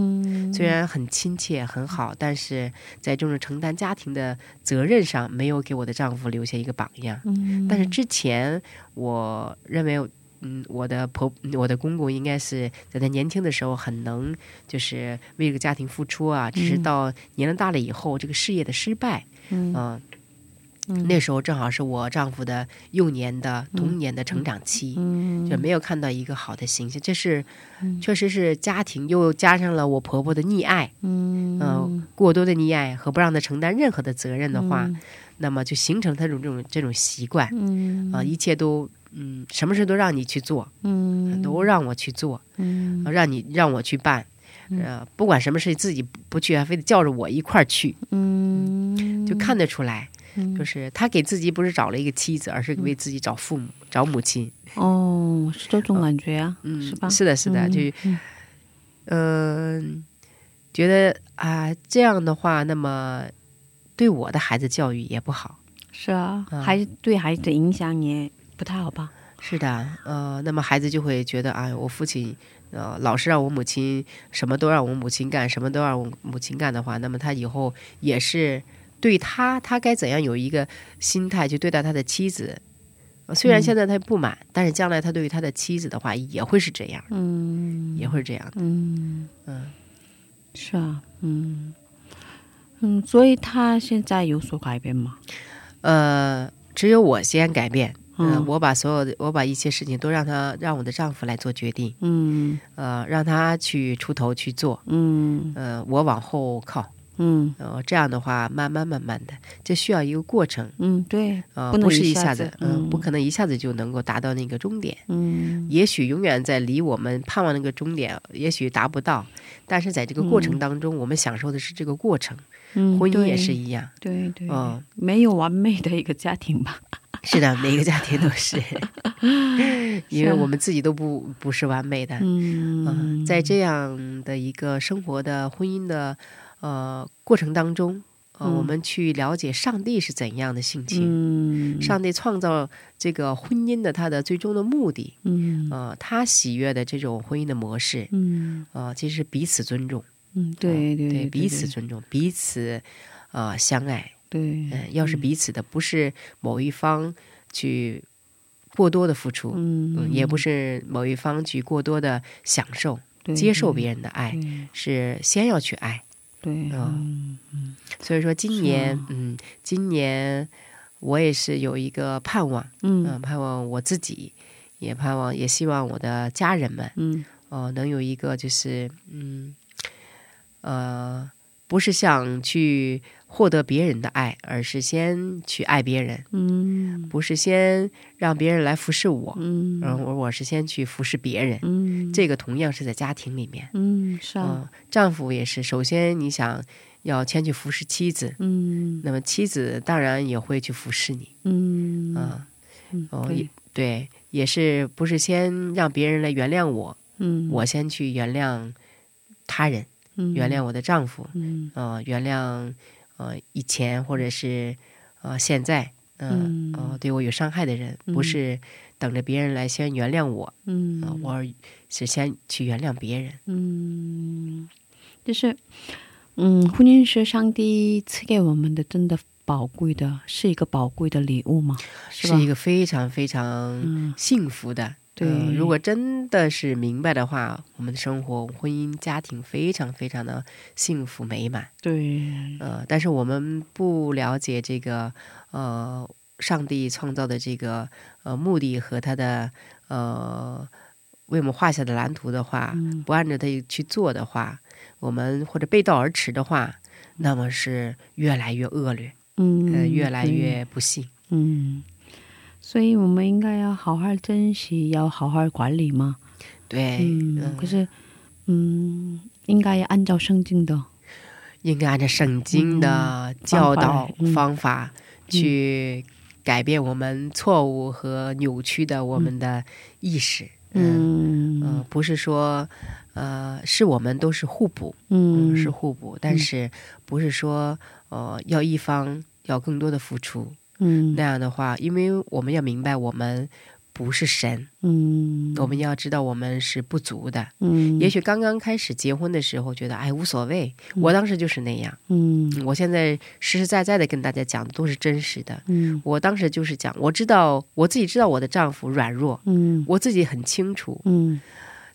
虽然很亲切很好，但是在这种承担家庭的责任上没有给我的丈夫留下一个榜样。但是之前我认为 我的婆我的公公应该是在他年轻的时候很能就是为这个家庭付出啊，只是到年龄大了以后这个事业的失败，那时候正好是我丈夫的幼年的童年的成长期，就没有看到一个好的形象。这是确实是家庭又加上了我婆婆的溺爱，过多的溺爱和不让她承担任何的责任的话，那么就形成她这种这种习惯，一切都 嗯什么事都让你去做，都让我去做，让你让我去做，让你让我去做，让你让我去做，让你让我去做，让母亲。哦，是多种感觉啊，是吧？是的是的，就嗯觉得啊这样的话那么对我的孩子教育也不好，是啊，还对孩子的影响也 不太好吧？是的，呃，那么孩子就会觉得，哎，我父亲老是让我母亲什么都让我母亲干，什么都让我母亲干的话，那么他以后也是对他他该怎样有一个心态，就对待他的妻子。虽然现在他不满，但是将来他对于他的妻子的话也会是这样，嗯，也会这样，嗯，是啊，嗯，所以他现在有所改变吗？呃，只有我先改变。 我把所有我把一切事情都让他让我的丈夫来做决定，嗯，呃让他去出头去做，嗯，呃我往后靠，嗯，这样的话慢慢慢慢的，这需要一个过程，嗯，对，呃不是一下子，嗯，不可能一下子就能够达到那个终点，嗯，也许永远在离我们盼望那个终点也许达不到，但是在这个过程当中我们享受的是这个过程。 婚姻也是一样，对，没有完美的一个家庭吧，是的，每个家庭都是，因为我们自己都不不是完美的。嗯，在这样的一个生活的婚姻的呃过程当中，我们去了解上帝是怎样的性情，上帝创造这个婚姻的它的最终的目的，嗯，他喜悦的这种婚姻的模式，嗯，啊，其实彼此尊重， 对对对，彼此尊重，彼此相爱，也要是彼此的，不是某一方去过多的付出，也不是某一方去过多的享受，接受别人的爱，是先要去爱。对，所以说今年嗯今年我也是有一个盼望，盼望我自己也盼望也希望我的家人们能有一个就是嗯 呃不是想去获得别人的爱，而是先去爱别人，不是先让别人来服侍我，而我是先去服侍别人，这个同样是在家庭里面。丈夫也是，首先你想要先去服侍妻子，那么妻子当然也会去服侍你，对，也是不是先让别人来原谅我，我先去原谅他人， 原谅我的丈夫，原谅以前或者是现在，对我有伤害的人，不是等着别人来先原谅我，我是先去原谅别人。嗯，就是嗯，婚姻是上帝赐给我们的真的 宝贵的，是一个宝贵的礼物嘛，是一个非常非常幸福的。 对，如果真的是明白的话，我们的生活婚姻家庭非常非常的幸福美满。对，呃但是我们不了解这个呃上帝创造的这个呃目的和他的呃为我们画下的蓝图的话、嗯、不按照它去做的话，我们或者背道而驰的话，那么是越来越恶劣，嗯、呃，越来越不幸。嗯，所以我们应该要好好珍惜，要好好管理嘛。对，嗯嗯、可是，嗯，应该要按照圣经的，应该按照圣经的教导方法去改变我们错误和扭曲的我们的意识。嗯，嗯呃、不是说。呃，是我们都是互补，嗯，是互补，但是不是说呃要一方要更多的付出，嗯，那样的话，因为我们要明白我们不是神，嗯，我们要知道我们是不足的，嗯，也许刚刚开始结婚的时候觉得哎无所谓，我当时就是那样，嗯，我现在实实在在的跟大家讲的都是真实的，嗯，我当时就是讲，我知道我自己知道我的丈夫软弱，嗯，我自己很清楚，嗯。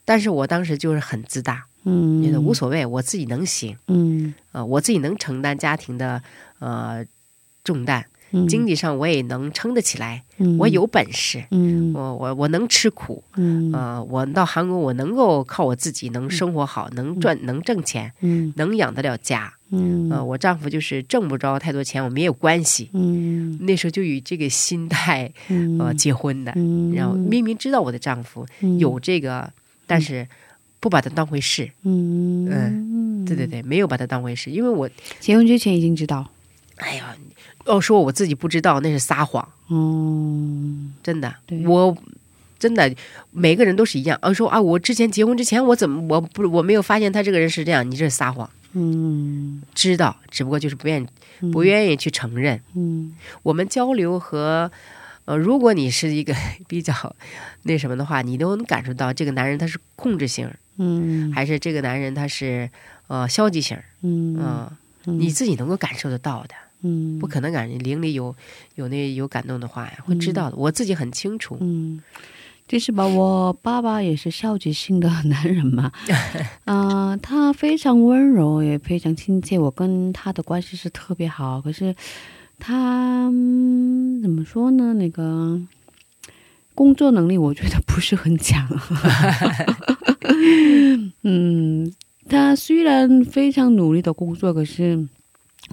但是我当时就是很自大，嗯，觉得无所谓，我自己能行，嗯，呃，我自己能承担家庭的呃重担、嗯，经济上我也能撑得起来，嗯、我有本事，嗯，我我我能吃苦，嗯，呃，我到韩国我能够靠我自己能生活好，嗯、能赚能挣钱，嗯，能养得了家，嗯，呃，我丈夫就是挣不着太多钱，我们也有关系，嗯，那时候就以这个心态、嗯、呃结婚的、嗯，然后明明知道我的丈夫、嗯、有这个。但是不把它当回事，嗯嗯，对对对，没有把它当回事，因为我结婚之前已经知道。哎呀，要说我自己不知道，那是撒谎。嗯，真的，我真的每个人都是一样。要说啊，我之前结婚之前，我怎么我不我没有发现他这个人是这样，你这是撒谎。嗯，知道，只不过就是不愿意、嗯、不愿意去承认。嗯，我们交流和。呃，如果你是一个比较那什么的话，你都能感受到这个男人他是控制型，嗯，还是这个男人他是呃消极型，嗯、呃、嗯，你自己能够感受得到的，嗯，不可能感觉灵里有有那有感动的话呀，会知道的、嗯，我自己很清楚，嗯，就是吧，我爸爸也是消极性的男人嘛，啊、呃，他非常温柔，也非常亲切，我跟他的关系是特别好，可是。他、嗯、怎么说呢？那个工作能力我觉得不是很强。嗯，他虽然非常努力的工作，可是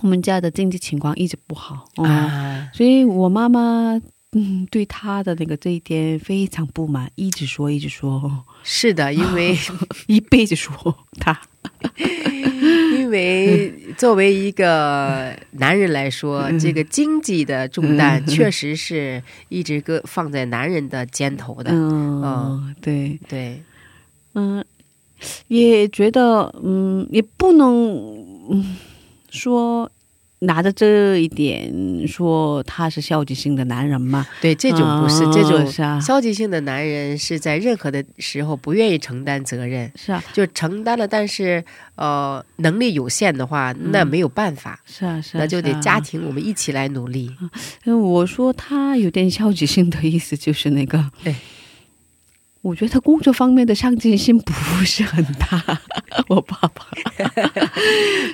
我们家的经济情况一直不好、嗯、啊，所以我妈妈嗯对他的那个这一点非常不满，一直说一直说。是的，因为一辈子说他。因为作为一个男人来说、嗯、这个经济的重担确实是一直搁放在男人的肩头的。嗯，嗯对对，嗯，也觉得嗯，也不能、嗯、说拿着这一点说他是消极性的男人嘛？对，这种不是、哦、这种消极性的男人是在任何的时候不愿意承担责任，是啊，就承担了，但是呃能力有限的话，那没有办法，嗯、是啊是啊，那就得家庭、啊、我们一起来努力。我说他有点消极性的意思就是那个，哎，我觉得工作方面的上进心不是很大。我爸爸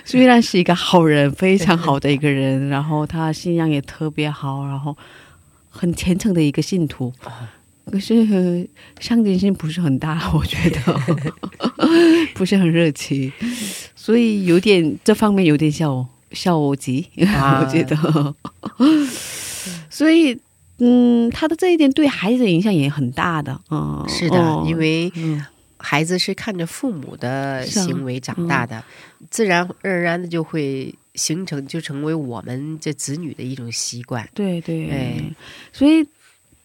虽然是一个好人，非常好的一个人，然后他信仰也特别好，然后很虔诚的一个信徒，可是上进心不是很大，我觉得不是很热情，所以有点这方面有点消消极，我觉得。所以嗯，他的这一点对孩子的影响也很大的，嗯，是的，哦、因为孩子是看着父母的行为长大的，嗯、自然而然的就会形成，就成为我们这子女的一种习惯。对对，哎，所以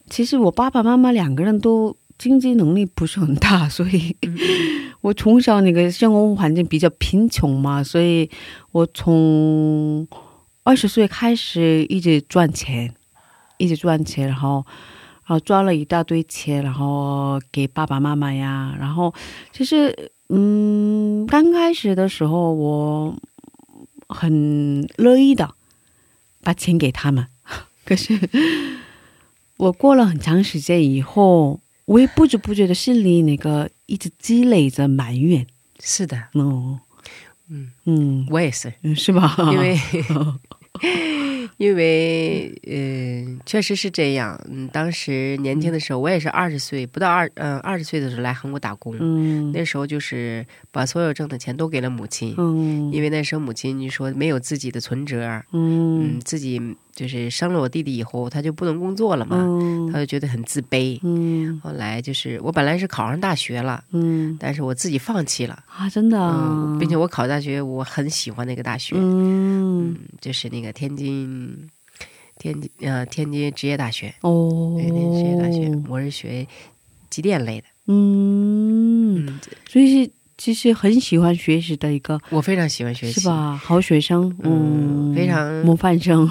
其实我爸爸妈妈两个人都经济能力不是很大，所以我从小那个生活环境比较贫穷嘛，所以我从二十岁开始一直赚钱。一直赚钱，然后，然后赚了一大堆钱，然后给爸爸妈妈呀。然后其实，嗯，刚开始的时候我很乐意的把钱给他们，可是我过了很长时间以后，我也不知不觉的心里那个一直积累着埋怨。是的，嗯嗯嗯，我也是，是吧？因为。因为呃确实是这样，当时年轻的时候我也是二十岁不到二嗯二十岁的时候来韩国打工，那时候就是把所有挣的钱都给了母亲，因为那时候母亲你说没有自己的存折，自己就是生了我弟弟以后他就不能工作了嘛，他就觉得很自卑。后来就是我本来是考上大学了，但是我自己放弃了啊。真的，并且我考大学我很喜欢那个大学，嗯，就是那个天津 天津职业大学。哦，所以其实很喜欢学习的一个模范生是吧？模范生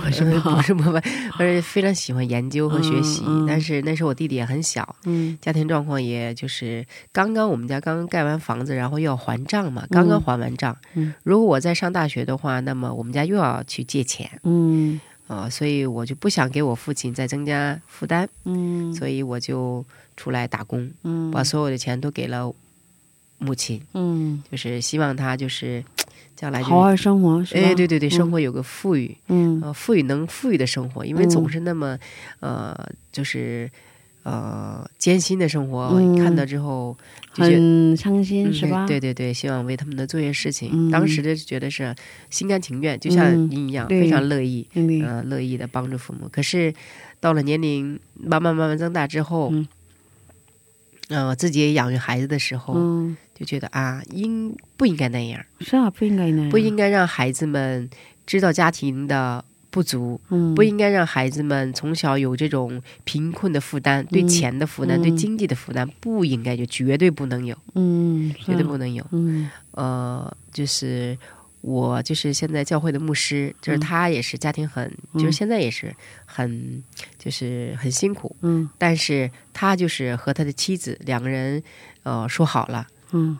是吧？而非常喜欢学习。但是那时候我弟弟也很小，家庭状况也就是刚刚我们家刚刚盖完房子，然后又要还账嘛，刚刚还完账。如果我再上大学的话，那么我们家又要去借钱。嗯， 所以我就不想给我父亲在增加负担，所以我就出来打工，把所有的钱都给了母亲，就是希望他就是将来好好生活。对对对对，生活有个富裕，富裕能富裕的生活，因为总是那么呃就是 呃艰辛的生活，看到之后就觉得对对对，希望为他们的作业事情，当时的觉得是心甘情愿，就像您一样非常乐意，乐意的帮助父母。可是到了年龄慢慢慢慢长大之后，自己也养育孩子的时候就觉得啊应不应该那样，是啊，不应该那样，不应该让孩子们 知道家庭的不足，不应该让孩子们知道家庭的负担，对钱的负担，对经济的负担不应该就绝对不能有。绝对不能有。就是我就是现在教会的牧师，就是他也是家庭很就是现在也是很就是很辛苦，但是他就是和他的妻子两个人说好了，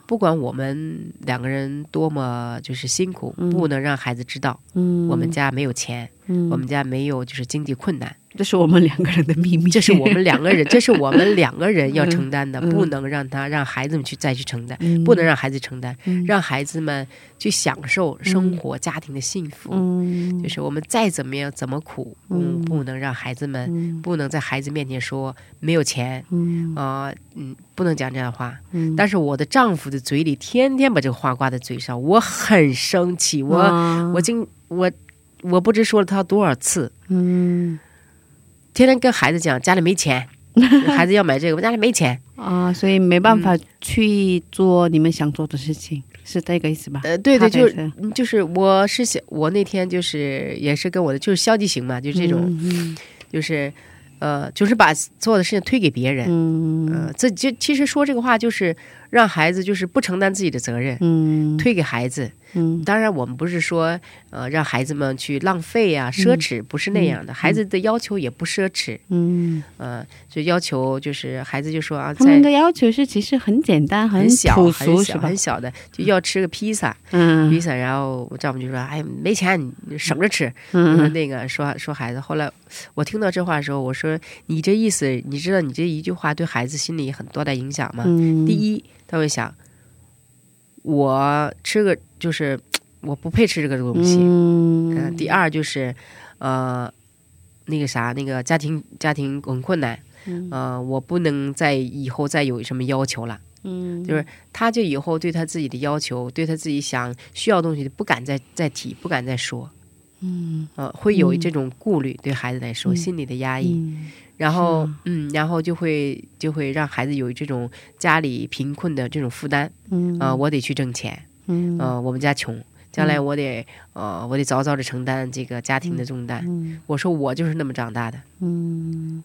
不管我们两个人多么就是辛苦，不能让孩子知道我们家没有钱，我们家没有就是经济困难，这是我们两个人的秘密，这是我们两个人，这是我们两个人要承担的，不能让他让孩子们去再去承担，不能让孩子们去享受生活家庭的幸苦。就是我们再怎么样怎么苦，不能让孩子们不能在孩子面前说没有钱啊，嗯， 不能讲这样的话。但是我的丈夫的嘴里天天把这个话挂在嘴上，我很生气，我我经我我不知说了他多少次，天天跟孩子讲家里没钱，孩子要买这个家里没钱，所以没办法去做你们想做的事情，是这个意思吧？对对，就是就是我是我那天就是也是跟我的就是消极型嘛，就是这种就是 呃就是把所有的事情推给别人，这其实说这个话就是让孩子就是不承担自己的责任，推给孩子。当然我们不是说让孩子们去浪费啊奢侈，不是那样的，孩子的要求也不奢侈，就要求就是孩子就说啊咱们的要求是其实很简单很朴素，是很小的，就要吃个披萨披萨，然后我丈夫就说哎没钱省着吃，那个说说孩子。后来 我听到这话的时候，我说你这意思，你知道你这一句话对孩子心里很多大影响吗？第一，他会想我吃个就是我不配吃这个东西。第二就是呃那个啥那个家庭家庭很困难，呃我不能再以后再有什么要求了。 就是他就以后对他自己的要求，对他自己想需要东西不敢再再提，不敢再说， 会有一这种顾虑，对孩子来说心里的压抑，然后嗯然后就会就会让孩子有一这种家里贫困的这种负担啊，我得去挣钱，我们家穷，将来我得我得早早的承担这个家庭的重担，我说我就是那么长大的。嗯，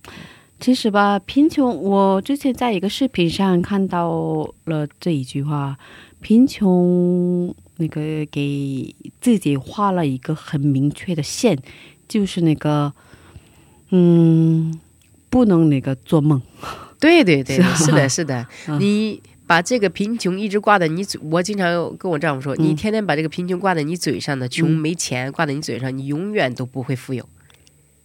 其实吧贫穷，我之前在一个视频上看到了这一句话，贫穷那个给自己画了一个很明确的线，就是那个嗯不能那个做梦。对对对，是的是的，你把这个贫穷一直挂在你，我经常跟我丈夫说你天天把这个贫穷挂在你嘴上的穷没钱挂在你嘴上，你永远都不会富有。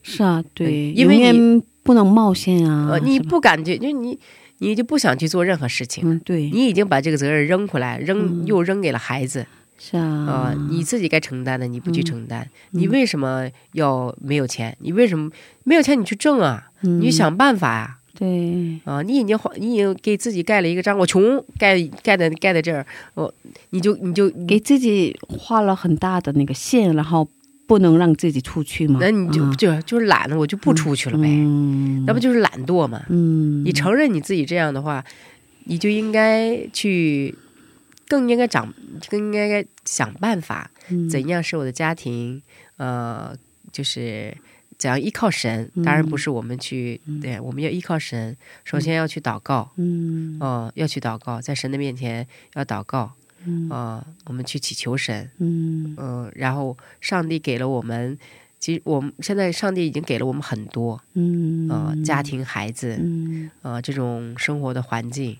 是啊，对，因为 不能冒险啊，你不感觉，你你就不想去做任何事情，对，你已经把这个责任扔回来，扔又扔给了孩子，是啊，你自己该承担的你不去承担，你为什么要没有钱？你为什么没有钱？你去挣啊，你想办法呀。对啊，你已经给自己盖了一个章，我穷盖盖的盖在这儿，我你就你就给自己画了很大的那个线，然后 不能让自己出去嘛，那你就就懒了，我就不出去了呗，那不就是懒惰嘛。你承认你自己这样的话，你就应该去更应该想办法怎样是我的家庭，呃就是怎样依靠神，当然不是我们去，对，我们要依靠神，首先要去祷告，嗯哦要去祷告，在神的面前要祷告， 嗯，然后上帝给了我们，其实我们现在上帝已经给了我们很多，嗯，家庭孩子，嗯，这种生活的环境，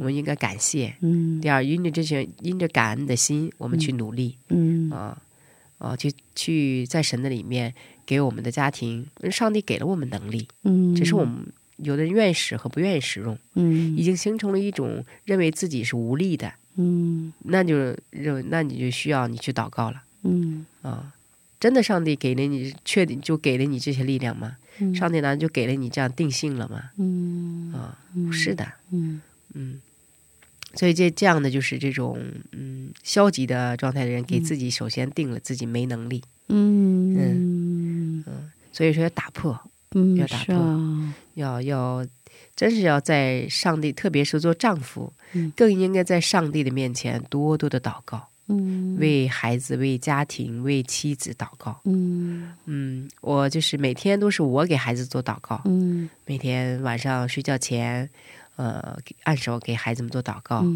我们应该感谢，嗯，第二，因着这些，因着感恩的心我们去努力，嗯，啊，去去在神的里面给我们的家庭，上帝给了我们能力，嗯，只是我们 有的人愿意是和不愿意使用，已经形成了一种认为自己是无力的，那就那你就需要你去祷告了。真的上帝给了你确定，就给了你这些力量吗？上帝当然就给了你这样定性了嘛，不是的。所以这样的就是这种消极的状态的人给自己首先定了自己没能力，所以说要打破， 要要真是要在上帝，特别是做丈夫，更应该在上帝的面前多多的祷告，为孩子为家庭为妻子祷告。嗯，我就是每天都是我给孩子做祷告，每天晚上睡觉前按手给孩子们做祷告，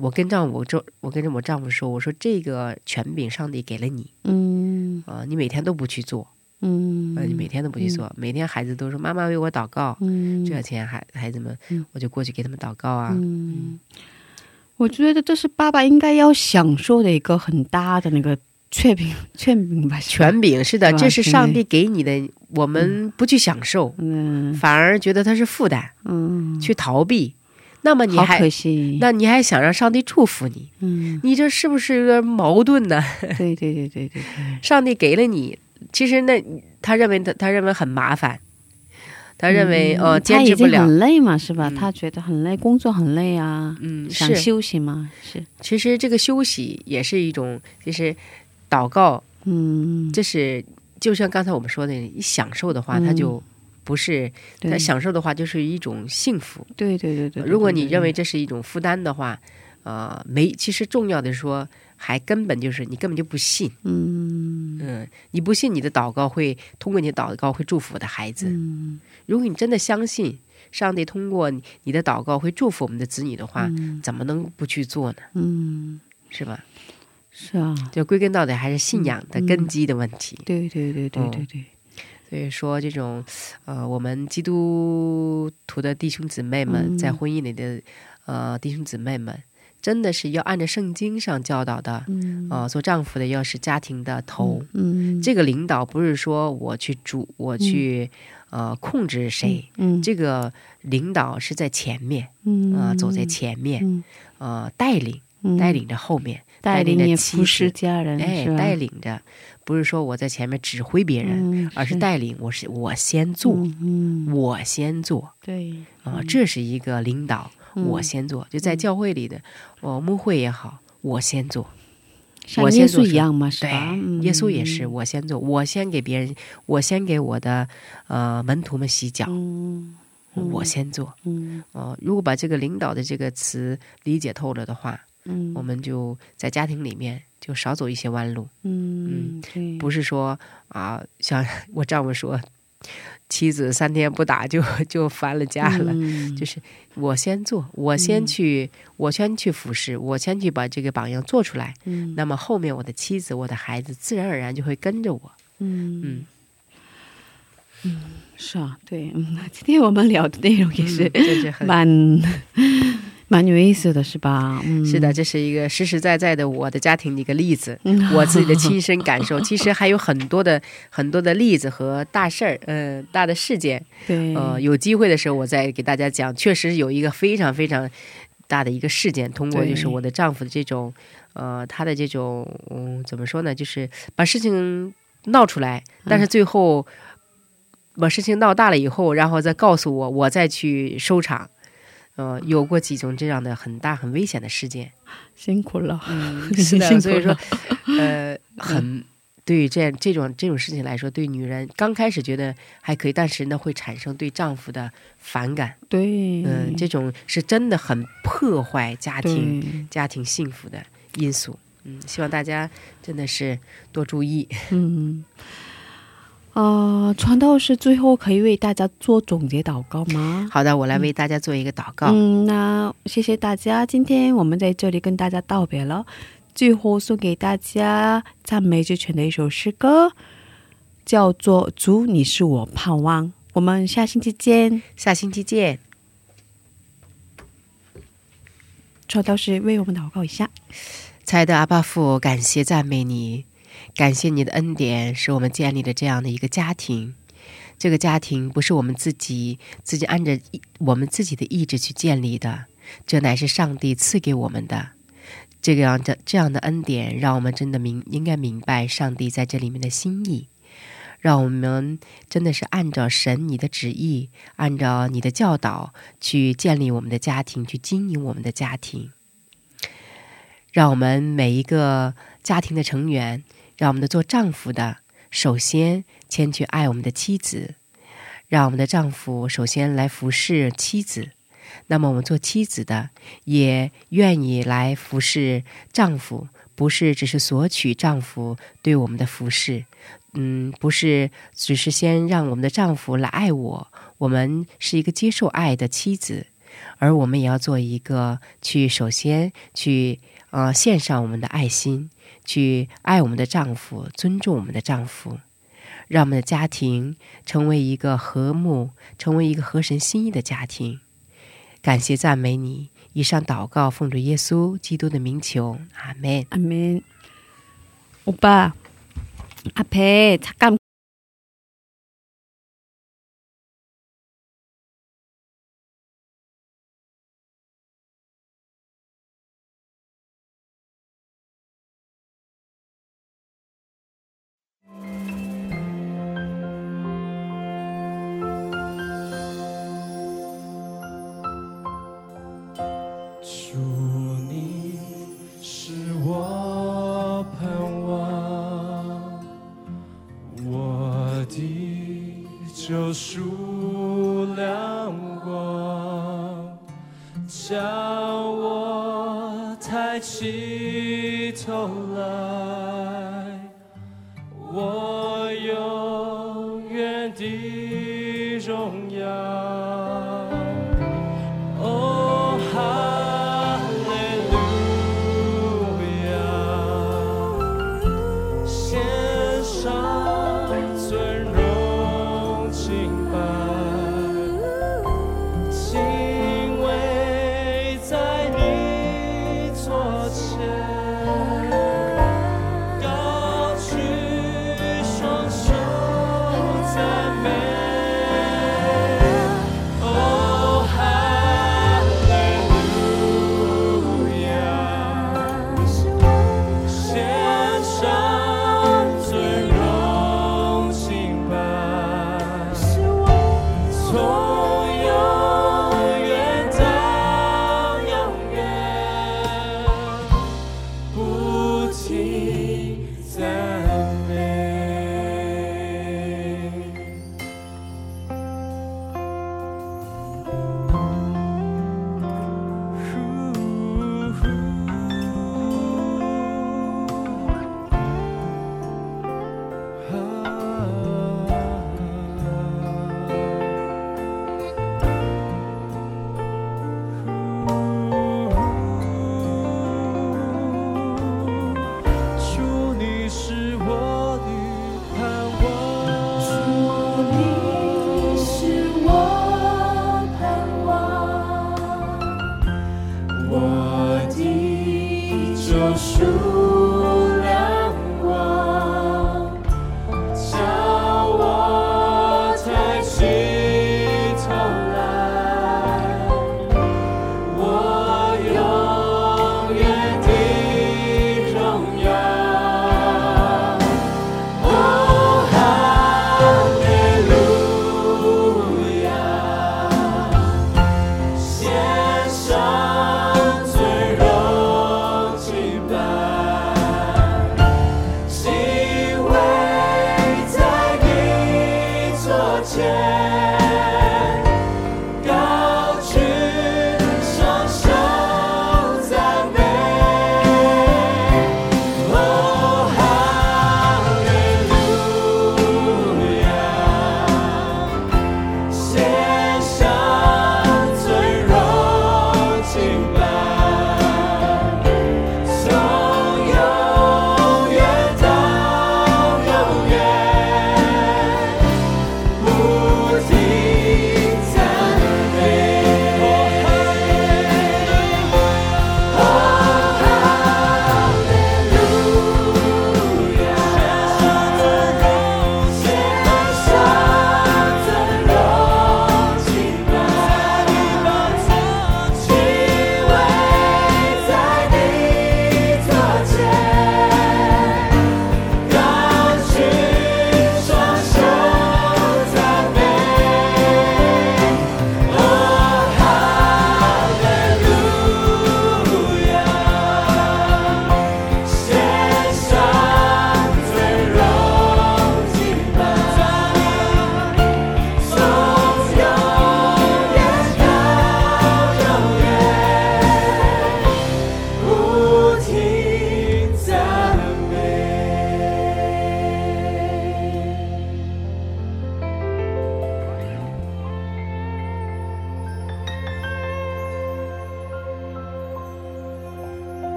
我跟丈我跟我丈夫说，我说这个权柄上帝给了你，嗯，你每天都不去做， 嗯，你每天都不去做，每天孩子都说妈妈为我祷告，这两天孩孩子们我就过去给他们祷告啊。我觉得这是爸爸应该要享受的一个很大的那个权柄权柄吧，权柄是的，这是上帝给你的，我们不去享受，反而觉得它是负担去逃避。 那么你还，那你还想让上帝祝福你，你这是不是有点矛盾呢？对对对对对，上帝给了你，其实那他认为他认为很麻烦，他认为哦兼职不了累嘛，是吧？他觉得很累，工作很累啊，嗯，想休息嘛，是。其实这个休息也是一种，就是祷告，嗯，这是就像刚才我们说的，你享受的话，他就 不是享受的话，就是一种幸福。对对对对，如果你认为这是一种负担的话，没，其实重要的说还根本就是你根本就不信。嗯嗯，你不信你的祷告会通过你祷告会祝福我的孩子，如果你真的相信上帝通过你的祷告会祝福我们的子女的话，怎么能不去做呢？嗯，是吧？是啊，就归根到底还是信仰的根基的问题。对对对对对对。 所以说这种我们基督徒的弟兄姊妹们在婚姻里的弟兄姊妹们真的是要按照圣经上教导的，做丈夫的要是家庭的头，这个领导不是说我去主我去控制谁，这个领导是在前面走在前面带领， 带领着后面，带领的服侍家人，带领着，不是说我在前面指挥别人，而是带领我是我先做，我先做。对啊，这是一个领导，我先做。就在教会里的，我牧会也好，我先做，我先做。像耶稣一样嘛，是吧？耶稣也是我先做，我先给别人，我先给我的门徒们洗脚，我先做。如果把这个领导的这个词理解透了的话， 我们就在家庭里面就少走一些弯路。嗯，不是说啊，像我丈夫说妻子三天不打就就翻了家了，就是我先做，我先去我先去服侍，我先去把这个榜样做出来，那么后面我的妻子我的孩子自然而然就会跟着我。嗯嗯， 是啊，对，今天我们聊的内容也是蛮有意思的，是吧？是的，这是一个实实在在的我的家庭的一个例子，我自己的亲身感受。其实还有很多的很多的例子和大事儿，嗯，大的事件，呃有机会的时候我再给大家讲。确实有一个非常非常大的一个事件，通过就是我的丈夫的这种呃他的这种、嗯、怎么说呢，就是把事情闹出来，但是最后、嗯、把事情闹大了以后，然后再告诉我，我再去收场。呃，有过几种这样的很大很危险的事件。辛苦了、嗯、是的，所以说呃很对于这这种这种事情来说，对女人刚开始觉得还可以，但是呢会产生对丈夫的反感。对，嗯，这种是真的很破坏家庭家庭幸福的因素。嗯，希望大家真的是多注意。嗯啊、呃，传道士最后可以为大家做总结祷告吗？好的，我来为大家做一个祷告。嗯，那谢谢大家，今天我们在这里跟大家道别了。最后送给大家赞美之泉的一首诗歌，叫做《主你是我盼望》。我们下星期见，下星期见。传道士为我们祷告一下。亲爱的阿爸父，感谢赞美你，感谢你的恩典，使我们建立了这样的一个家庭。这个家庭不是我们自己自己按着我们自己的意志去建立的，这乃是上帝赐给我们的。这个样的这样的恩典，让我们真的明应该明白上帝在这里面的心意，让我们真的是按照神你的旨意，按照你的教导去建立我们的家庭，去经营我们的家庭。让我们每一个家庭的成员，让我们的做丈夫的首先先去爱我们的妻子，让我们的丈夫首先来服侍妻子，那么我们做妻子的也愿意来服侍丈夫，不是只是索取丈夫对我们的服侍，嗯，不是只是先让我们的丈夫来爱我，我们是一个接受爱的妻子，而我们也要做一个去首先去呃献上我们的爱心，去爱我们的丈夫，尊重我们的丈夫，让我们的家庭成为一个和睦，成为一个合神心意的家庭。感谢赞美你，以上祷告奉主耶稣基督的名求，阿们，阿们。오빠 앞에 잠깐 Yeah.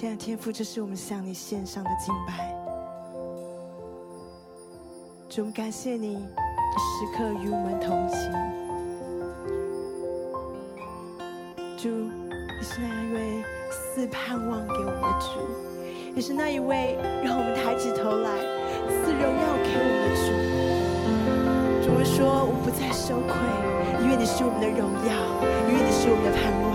亲爱的天父，这是我们向你献上的敬拜。主，我们感谢你时刻与我们同行。主，你是那一位赐盼望给我们的主，也是那一位让我们抬起头来赐荣耀给我们的主。主，我们说我们不再羞愧，因为你是我们的荣耀，因为你是我们的盼望。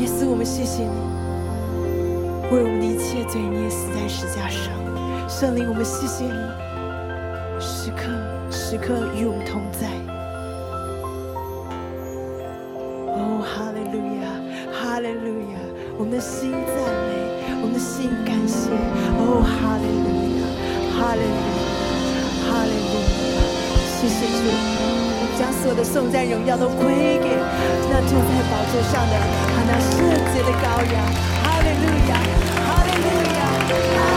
耶稣，我们谢谢你，为我们的一切罪孽死在十字架上。圣灵，我们谢谢你，时刻时刻与我们同在。哦，哈利路亚，哈利路亚！我们的心赞美，我们的心感谢。哦，哈利路亚，哈利路亚，哈利路亚！谢谢主，我们将所有的颂赞荣耀都归给那坐在宝座上的。那圣洁的羔羊，哈利路亚，哈利路亚。